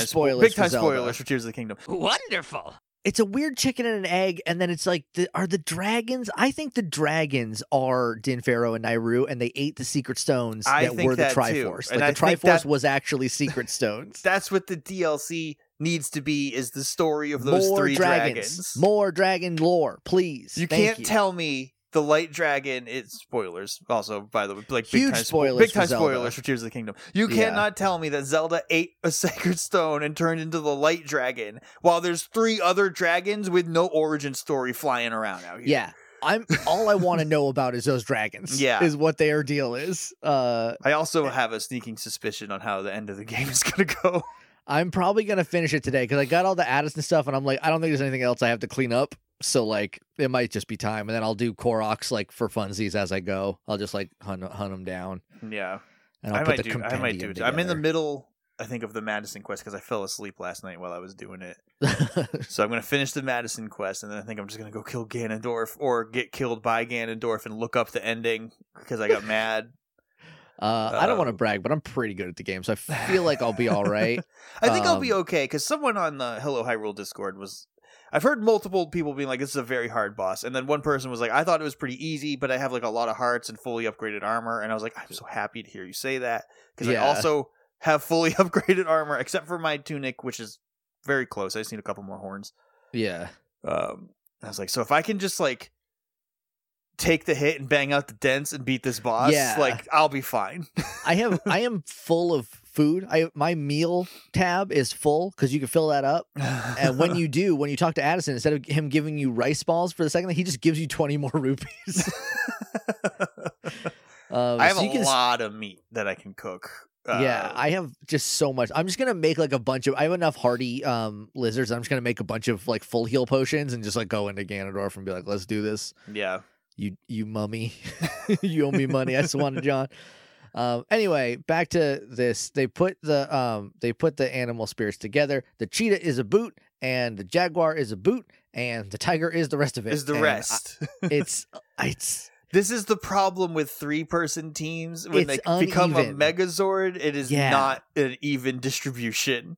time spoilers for Tears of the Kingdom. Wonderful. It's a weird chicken and an egg, and then it's like, are the dragons? I think the dragons are Din Feror and Nehru, and they ate the secret stones that were the Triforce. Like the Triforce was actually secret stones. That's what the DLC needs to be, is the story of those three dragons. More dragon lore, please. You can't tell me the light dragon is spoilers. Also, by the way, like big time spoilers for Tears of the Kingdom. You cannot tell me that Zelda ate a sacred stone and turned into the light dragon, while there's three other dragons with no origin story flying around out here. Yeah, all I want to know about is those dragons. Yeah, is what their deal is. I also have a sneaking suspicion on how the end of the game is going to go. I'm probably going to finish it today because I got all the Addison stuff, and I'm like, I don't think there's anything else I have to clean up. So, like, it might just be time. And then I'll do Koroks, like, for funsies as I go. I'll just, like, hunt them down. Yeah. And I might do it. Together. I'm in the middle, I think, of the Madison quest because I fell asleep last night while I was doing it. So I'm going to finish the Madison quest, and then I think I'm just going to go kill Ganondorf or get killed by Ganondorf and look up the ending because I got mad. I don't want to brag, but I'm pretty good at the game, so I feel like I'll be all right. I think I'll be okay because someone on the Hello Hyrule Discord was... I've heard multiple people being like, this is a very hard boss. And then one person was like, I thought it was pretty easy, but I have like a lot of hearts and fully upgraded armor. And I was like, I'm so happy to hear you say that. Because I also have fully upgraded armor, except for my tunic, which is very close. I just need a couple more horns. Yeah. I was like, so if I can just like take the hit and bang out the dents and beat this boss, like, I'll be fine. I am full of food. My meal tab is full because you can fill that up. And when you talk to Addison, instead of him giving you rice balls for the second thing, he just gives you 20 more rupees. I have a lot of meat that I can cook. I have just so much. I'm just going to make like a bunch of, I have enough hardy lizards. I'm just going to make a bunch of like full heal potions and just like go into Ganondorf and be like, let's do this. Yeah. You mummy. You owe me money. I swan to John. Anyway, back to this. They put the animal spirits together. The cheetah is a boot and the jaguar is a boot and the tiger is the rest of it. This is the problem with 3-person teams. When it's they become uneven. A Megazord, it is not an even distribution.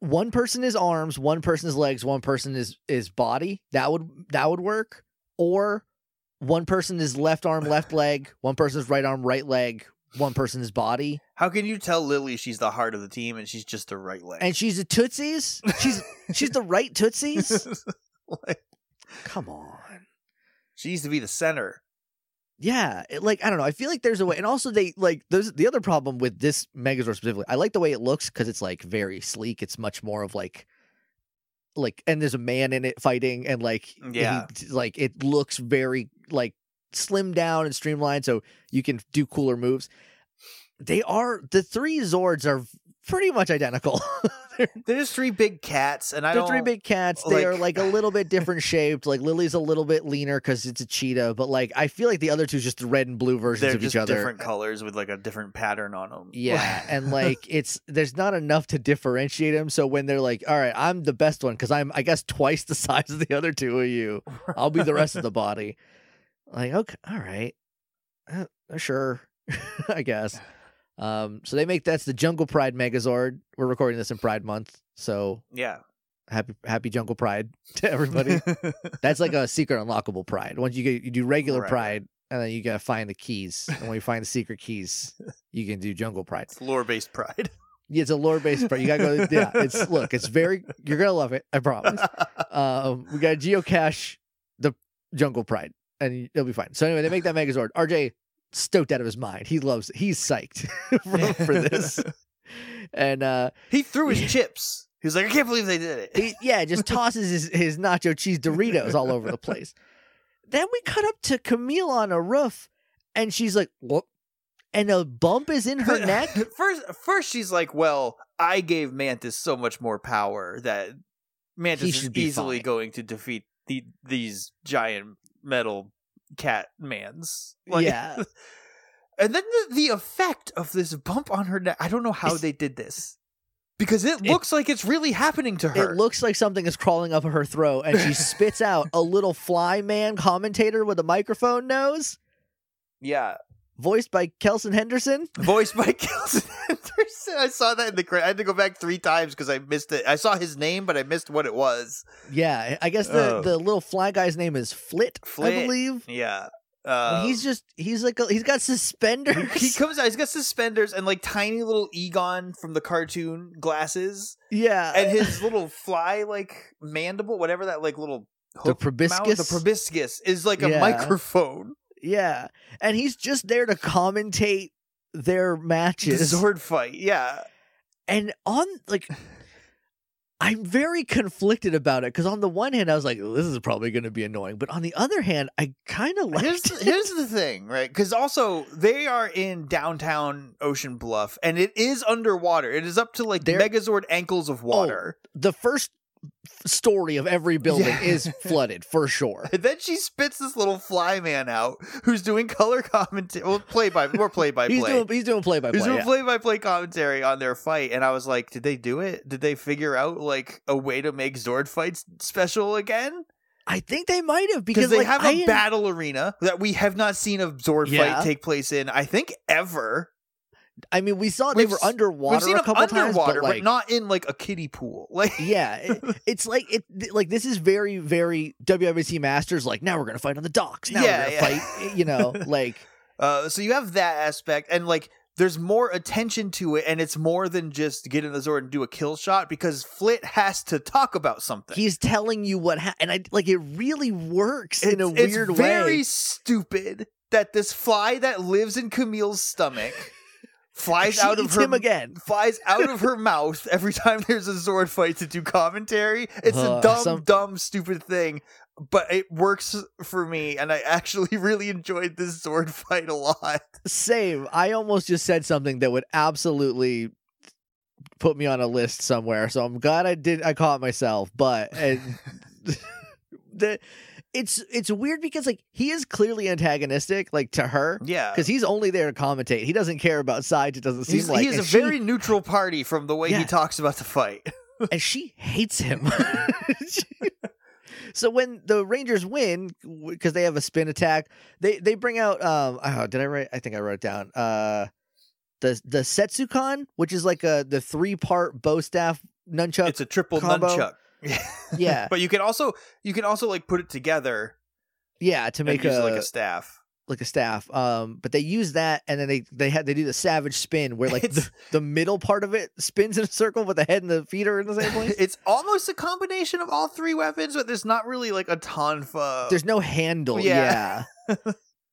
One person is arms, one person is legs, one person is body. That would work. Or one person is left arm, left leg, one person is right arm, right leg, one person is body. How can you tell Lily she's the heart of the team and she's just the right leg? And she's a Tootsies? She's the right Tootsies? Like, come on. She needs to be the center. Yeah, I don't know. I feel like there's a way. And also there's the other problem with this Megazord specifically. I like the way it looks because it's like very sleek. It's much more of like, and there's a man in it fighting and it looks very like slimmed down and streamlined. So you can do cooler moves. The three Zords are pretty much identical. They're just three big cats, and they're three big cats. They are like a little bit different shaped. Like Lily's a little bit leaner because it's a cheetah, but like I feel like the other two is just the red and blue versions of each other. They're just different colors with like a different pattern on them. Yeah, and there's not enough to differentiate them. So when they're like, "All right, I'm the best one because I'm, I guess, twice the size of the other two of you. I'll be the rest of the body." Like, okay, all right, sure, I guess. So they make that's the Jungle Pride Megazord. We're recording this in Pride Month, so yeah, happy Jungle Pride to everybody. That's like a secret unlockable Pride. Once you do regular Pride, and then you gotta find the keys. And when you find the secret keys, you can do Jungle Pride. It's lore based Pride. Yeah, it's a lore based Pride. You gotta go. Yeah, it's very. You're gonna love it. I promise. We gotta geocache the Jungle Pride, and it'll be fine. So anyway, they make that Megazord. RJ. Stoked out of his mind. He loves it. He's psyched for this. And he threw his chips. He was like, I can't believe they did it. He just tosses his nacho cheese Doritos all over the place. Then we cut up to Camille on a roof, and she's like, whoop. And a bump is in her neck. First she's like, well, I gave Mantis so much more power that Mantis is easily going to defeat these giant metal Catmans. And then the effect of this bump on her neck, I don't know how they did this, because it looks like it's really happening to her. It looks like something is crawling up her throat, and she spits out a little fly man commentator with a microphone nose. Yeah. Voiced by Kelson Henderson. I saw that in the credits. I had to go back 3 times because I missed it. I saw his name, but I missed what it was. Yeah, I guess the little fly guy's name is Flit. I believe. Yeah. He's got suspenders. He comes out, he's got suspenders and like tiny little Egon from the cartoon glasses. Yeah. And his little fly mandible, whatever that little hook, the proboscis. Mouth, the proboscis is like a microphone. Yeah, and he's just there to commentate their matches. The Zord fight, yeah. And I'm very conflicted about it, because on the one hand, I was like, this is probably going to be annoying. But on the other hand, I kind of like it. Here's the thing, right? Because also, they are in downtown Ocean Bluff, and it is underwater. It is up to, Megazord ankles of water. Oh, the first story of every building is flooded for sure. And then she spits this little fly man out who's doing color commentary. Well, play by play. He's doing play by play. He's doing play by play commentary on their fight. And I was like, did they do it? Did they figure out a way to make Zord fights special again? I think they might have, because they have a battle arena that we have not seen a Zord fight take place in, I think, ever. I mean, we saw they were underwater. We've seen a couple times, but not in a kiddie pool. This is very, very WWC Masters. Now we're gonna fight on the docks. Now we're gonna fight. So you have that aspect, and there's more attention to it, and it's more than just get in the Zord and do a kill shot, because Flit has to talk about something. He's telling you what happened, and it really works in a weird way. It's very stupid that this fly that lives in Camille's stomach flies out of her mouth every time there's a Zord fight to do commentary. It's a dumb, stupid thing, but it works for me, and I actually really enjoyed this Zord fight a lot. Same. I almost just said something that would absolutely put me on a list somewhere, so I'm glad I caught myself, but it's weird because he is clearly antagonistic to her. Yeah. Because he's only there to commentate. He doesn't care about sides, it doesn't seem like. He is a very neutral party from the way he talks about the fight. And she hates him. So when the Rangers win, because they have a spin attack, they bring out I think I wrote it down. The Setsukan, which is the 3-part bow staff nunchuck. It's a triple combo. Nunchuck. Yeah, but you can also put it together. Yeah, to make a staff. Like a staff, but they use that, and then they do the savage spin where the middle part of it spins in a circle, but the head and the feet are in the same place. It's almost a combination of all three weapons, but there's not really a tonfa. There's no handle. Yeah.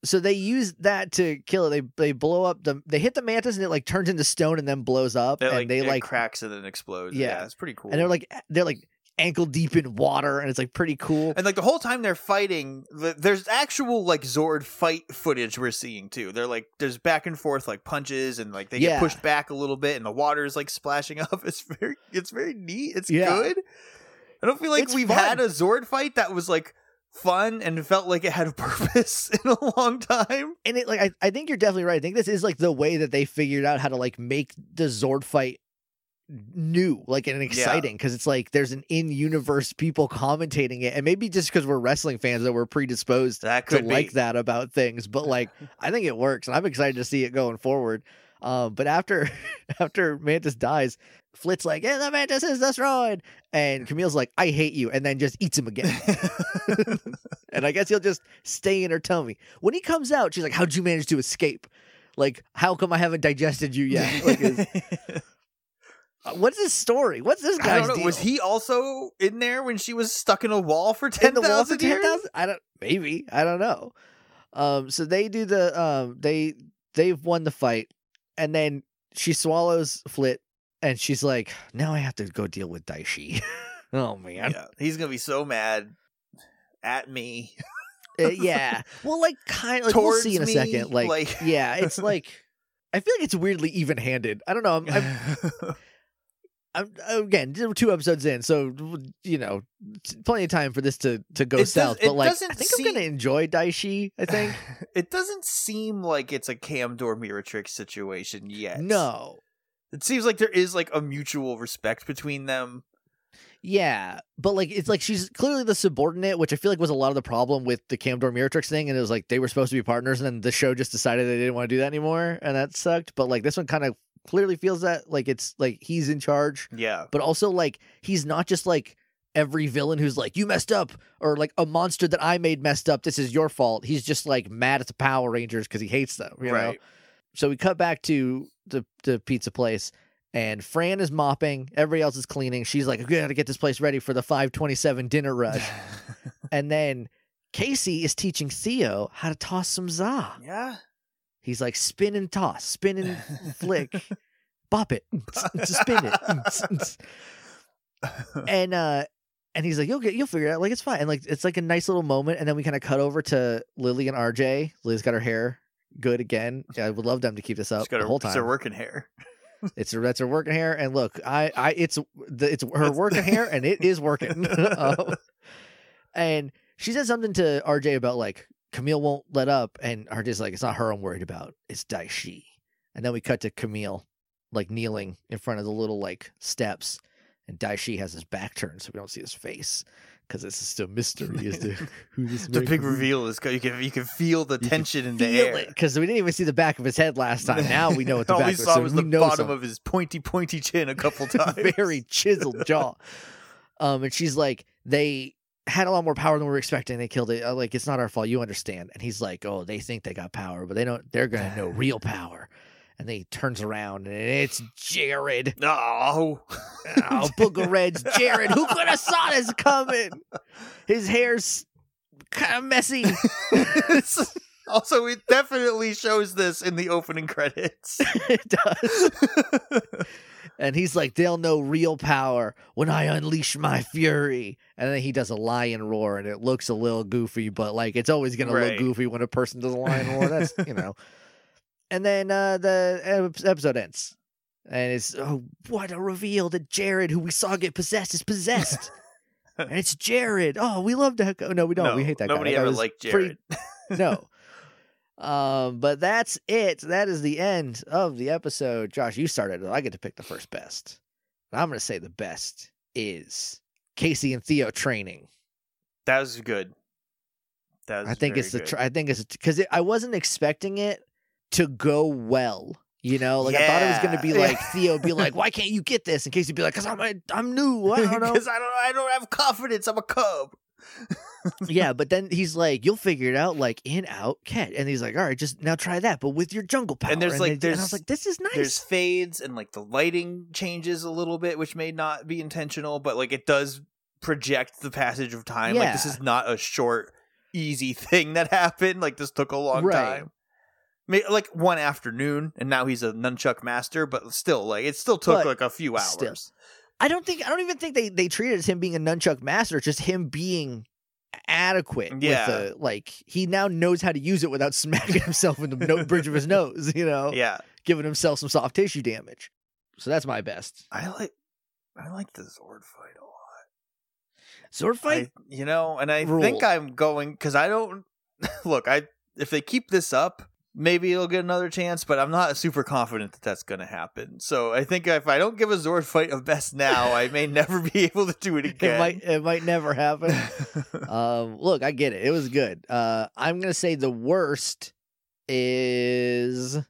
So they use that to kill it. They blow up they hit the mantis, and it turns into stone and then blows up, and it cracks and then explodes. Yeah, it's pretty cool. And they're ankle deep in water, and it's pretty cool, and the whole time they're fighting there's actual Zord fight footage we're seeing too. They're there's back and forth punches, and they get pushed back a little bit, and the water is splashing up. It's very neat. It's good. I don't feel like we've had a Zord fight that was fun and felt like it had a purpose in a long time. And I think you're definitely right. I think this is the way that they figured out how to make the Zord fight new and exciting, because it's there's an in-universe people commentating it, and maybe just because we're wrestling fans that we're predisposed to like that about things, but I think it works, and I'm excited to see it going forward. But after Mantis dies, Flit's the Mantis is destroyed, and Camille's I hate you, and then just eats him again. And I guess he'll just stay in her tummy. When he comes out, she's how'd you manage to escape? How come I haven't digested you yet? What's his story? What's this guy's deal? Was he also in there when she was stuck in a wall for 10,000 years? Maybe. I don't know. So they do they've won the fight, and then she swallows Flit, and she's now I have to go deal with Dai Shi. Oh man. Yeah. He's going to be so mad at me. Yeah. Well, we'll see in a second. Yeah, it's I feel it's weirdly even-handed. I don't know. Again, two episodes in, so plenty of time for this to go south. I'm gonna enjoy Dai Shi. I think it doesn't seem like it's a Camdor Miratrix situation yet. No, it seems like there is a mutual respect between them. Yeah, but it's she's clearly the subordinate, which I feel was a lot of the problem with the Camdor Miratrix thing, and it was they were supposed to be partners, and then the show just decided they didn't want to do that anymore, and that sucked. But this one kind of clearly feels that it's he's in charge. Yeah, but also he's not just every villain who's you messed up, or a monster that I made messed up, this is your fault. He's just mad at the Power Rangers because he hates them, you know? So we cut back to the pizza place, and Fran is mopping, everybody else is cleaning. She's we gotta get this place ready for the 5:27 dinner rush. And then Casey is teaching Theo how to toss some za. Yeah. He's spin and toss, spin and flick, bop it, spin it. And he's you'll figure it out. It's fine. And it's a nice little moment. And then we kind of cut over to Lily and RJ. Lily's got her hair good again. I would love them to keep this up the whole time. It's her working hair. That's her working hair. And look, it's her working hair, and it is working. And she said something to RJ about Camille won't let up, and RJ's it's not her I'm worried about, it's Dai Shi. And then we cut to Camille kneeling in front of the little steps, and Dai Shi has his back turned, so we don't see his face, because this is still mystery as to who this. The big reveal is you can feel the tension in the air, because we didn't even see the back of his head last time. Now we know what the back of his head. All we saw was the bottom of his pointy chin a couple times, very chiseled jaw. And she's they had a lot more power than we were expecting. They killed it. It's not our fault. You understand. And he's oh, they think they got power, but they don't. They're gonna know real power. And then he turns around, and it's Jared. Oh, Book of Red's Jared. Who could have saw this coming? His hair's kind of messy. Also, it definitely shows this in the opening credits. It does. And he's like, they'll know real power when I unleash my fury. And then he does a lion roar, and it looks a little goofy, but like it's always going to look goofy when a person does a lion roar. That's, you know. And then the episode ends. And it's, oh, what a reveal that Jared, who we saw get possessed, is possessed. And it's Jared. Oh, we love that. No, we don't. No, we hate that guy. Nobody ever liked Jared. No. But that's it. That is the end of the episode. Josh, you started it. I get to pick the first best. And I'm going to say the best is Casey and Theo training. That was good. That was I think it's because I wasn't expecting it to go well, you know? Like, yeah. I thought it was going to be like, Theo be like, why can't you get this? And Casey be like, because I'm new. I don't know. Because I don't have confidence. I'm a cub. Yeah, but then he's like, you'll figure it out, like in, out, cat. And he's like, all right, just now try that, but with your jungle power. And I was like, this is nice. There's fades and like the lighting changes a little bit, which may not be intentional, but like it does project the passage of time. Yeah. Like this is not a short, easy thing that happened. Like this took a long time. Like one afternoon, and now he's a nunchuck master, but still, like it still took like a few hours. Still. I don't even think they treated it as him being a nunchuck master, just him being adequate. Yeah. With like he now knows how to use it without smacking himself in the bridge of his nose, you know? Yeah. Giving himself some soft tissue damage. So that's my best. I like the Zord fight a lot. Zord fight? I think I'm going, because I don't look, if they keep this up, maybe it'll get another chance, but I'm not super confident that that's going to happen. So I think if I don't give a Zord fight a best now, I may never be able to do it again. It might never happen. Look, I get it. It was good. I'm going to say the worst is... I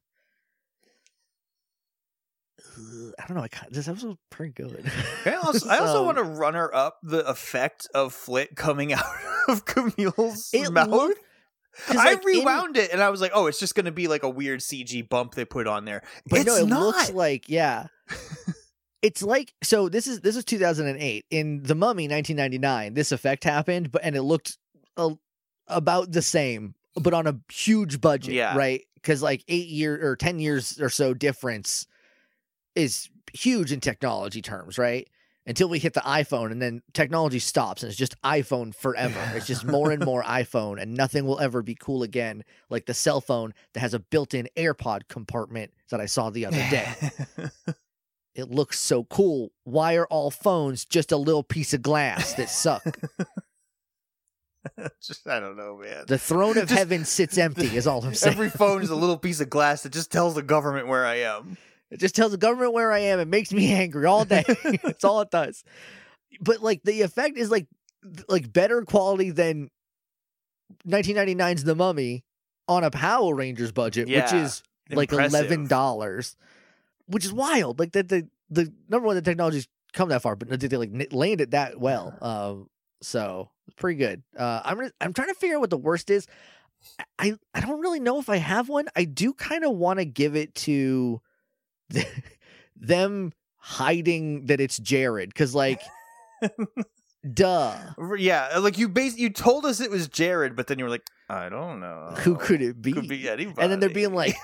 don't know. This episode was pretty good. I also want to runner up the effect of Flit coming out of Camille's mouth. I rewound it and I was like, oh, it's just going to be like a weird CG bump they put on there. But it's not. Looks like, yeah. It's like, so this is 2008. In The Mummy 1999, this effect happened, but it looked about the same, but on a huge budget, right? Because like 8 years or 10 years or so difference is huge in technology terms, right? Until we hit the iPhone, and then technology stops, and it's just iPhone forever. It's just more and more iPhone, and nothing will ever be cool again, like the cell phone that has a built-in AirPod compartment that I saw the other day. It looks so cool. Why are all phones just a little piece of glass that suck? I don't know, man. The throne of heaven sits empty is all I'm saying. Every phone is a little piece of glass that just tells the government where I am. It just tells the government where I am. It makes me angry all day. It's all it does. But like the effect is like better quality than 1999's The Mummy on a Power Rangers budget, which is like impressive. $11, which is wild. Like the number one, the technology's come that far, but did they like land it that well? So pretty good. I'm trying to figure out what the worst is. I don't really know if I have one. I do kind of want to give it to them hiding that it's Jared, because like duh, yeah, like you told us it was Jared, but then you were like, I don't know, who could it be? Could be anybody. And then they're being like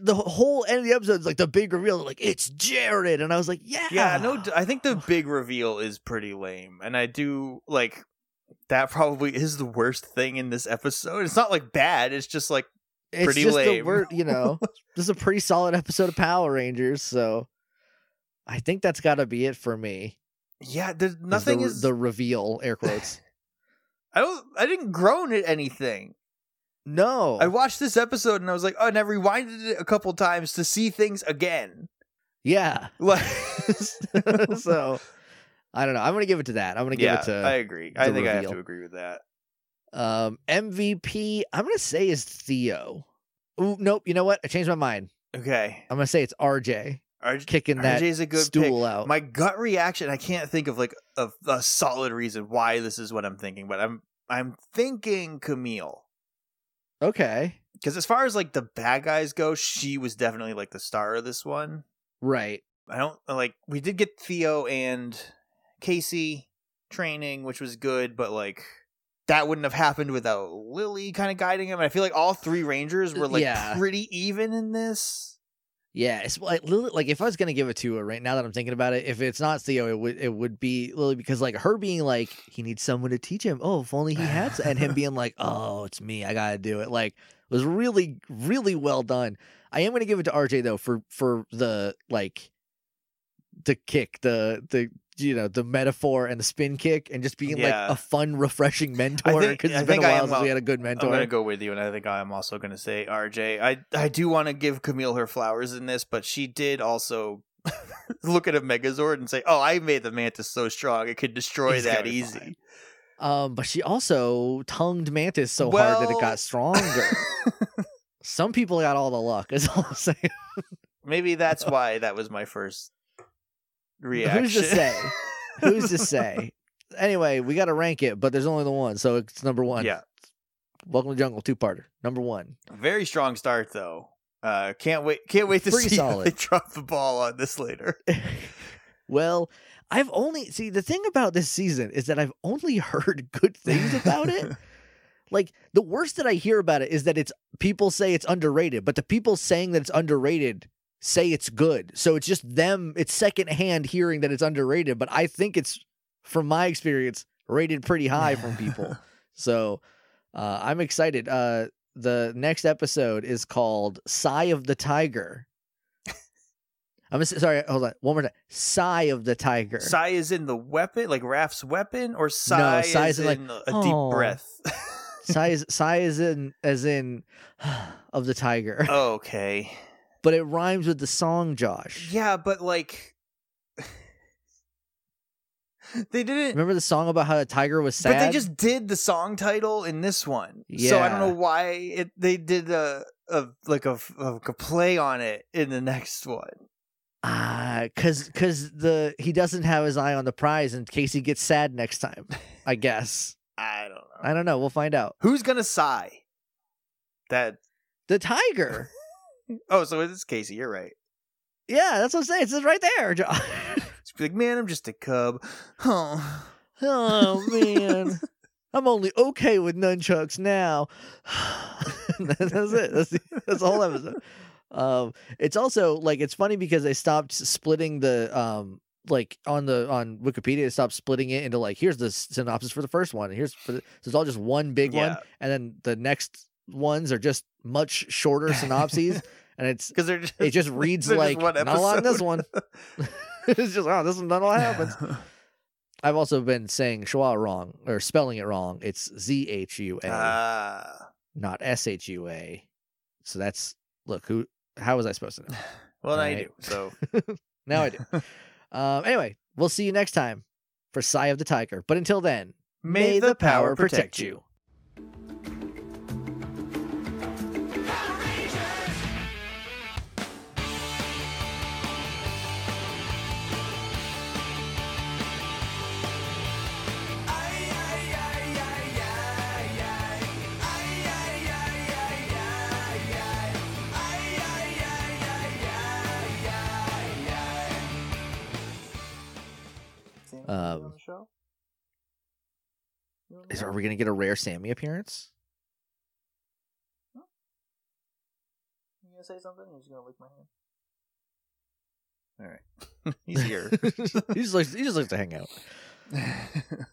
the whole end of the episode is like the big reveal, like it's Jared, and I was like, no, I think the big reveal is pretty lame, and I do like that probably is the worst thing in this episode. It's not like bad, it's just like pretty lame. This is a pretty solid episode of Power Rangers, so I think that's got to be it for me. Yeah, there's nothing is the reveal, air quotes. I didn't groan at anything. No. I watched this episode and I was like, oh, and I rewinded it a couple times to see things again. Yeah. So I don't know. I'm going to give it to that. I'm going to give it to I agree. I think reveal. I have to agree with that. MVP, I'm going to say is Theo. Ooh, nope. You know what? I changed my mind. Okay. I'm going to say it's RJ. Kicking that RJ's a good stool pick. Out. My gut reaction, I can't think of like a solid reason why this is what I'm thinking, but I'm thinking Camille. Okay. Because as far as like the bad guys go, she was definitely like the star of this one. Right. I don't like, we did get Theo and Casey training, which was good, but like that wouldn't have happened without Lily kind of guiding him. And I feel like all three Rangers were like pretty even in this. Yeah. It's like Lily, like if I was going to give it to her right now that I'm thinking about it, if it's not Theo, it would be Lily, because like her being like, he needs someone to teach him. Oh, if only he had to, and him being like, oh, it's me, I got to do it. Like, it was really, really well done. I am going to give it to RJ though for the, like, the kick, the you know, the metaphor and the spin kick, and just being like a fun, refreshing mentor. Because it's been a while since we had a good mentor. I'm going to go with you, and I think I am also going to say RJ. I do want to give Camille her flowers in this, but she did also look at a Megazord and say, "Oh, I made the Mantis so strong it could destroy that easy." Fine. But she also tongued Mantis so hard that it got stronger. Some people got all the luck, is all I'm saying. Maybe that's why that was my first reaction. Who's to say? Who's to say? Anyway, we got to rank it, but there's only the one, so it's number one. Yeah. Welcome to the Jungle, two-parter. Number one. Very strong start, though. Can't wait to see how they drop the ball on this later. Well, I've only... See, the thing about this season is that I've only heard good things about it. Like, the worst that I hear about it is that it's people say it's underrated, but the people saying that it's underrated say it's good. So it's just them, it's secondhand hearing that it's underrated, but I think it's, from my experience, rated pretty high from people. So I'm excited. The next episode is called Sigh of the Tiger. Sorry, hold on. One more time. Sigh of the Tiger. Sigh is in the weapon, like Raph's weapon, or sigh, no, sigh is in like, a deep breath? Sigh is in of the tiger. Oh, okay. But it rhymes with the song, Josh. Yeah, but like... They didn't... Remember the song about how the tiger was sad? But they just did the song title in this one. Yeah. So I don't know why they did a play on it in the next one. Because he doesn't have his eye on the prize in case he gets sad next time, I guess. I don't know. We'll find out. Who's going to sigh? The tiger. Oh, so it is Casey. You're right. Yeah, that's what I'm saying. It's right there, John. Just like, man, I'm just a cub. Oh man. I'm only okay with nunchucks now. That's it. That's the whole episode. It's also like, it's funny because they stopped splitting the like on Wikipedia, they stopped splitting it into like, here's the synopsis for the first one, and here's for the, so it's all just one big one, and then the next ones are just much shorter synopses, and it's because it just reads like just not a lot in this one. It's just, oh, this one, not a lot happens. I've also been saying schwa wrong, or spelling it wrong. It's zhua, not shua. So that's, look, how was I supposed to know? Well, now I do. So now I do. Anyway, we'll see you next time for Sigh of the Tiger. But until then, may the power protect you. Are we going to get a rare Sammy appearance? Huh? You going to say something? You're just going to lick my hand? All right. He's here. He just likes to hang out.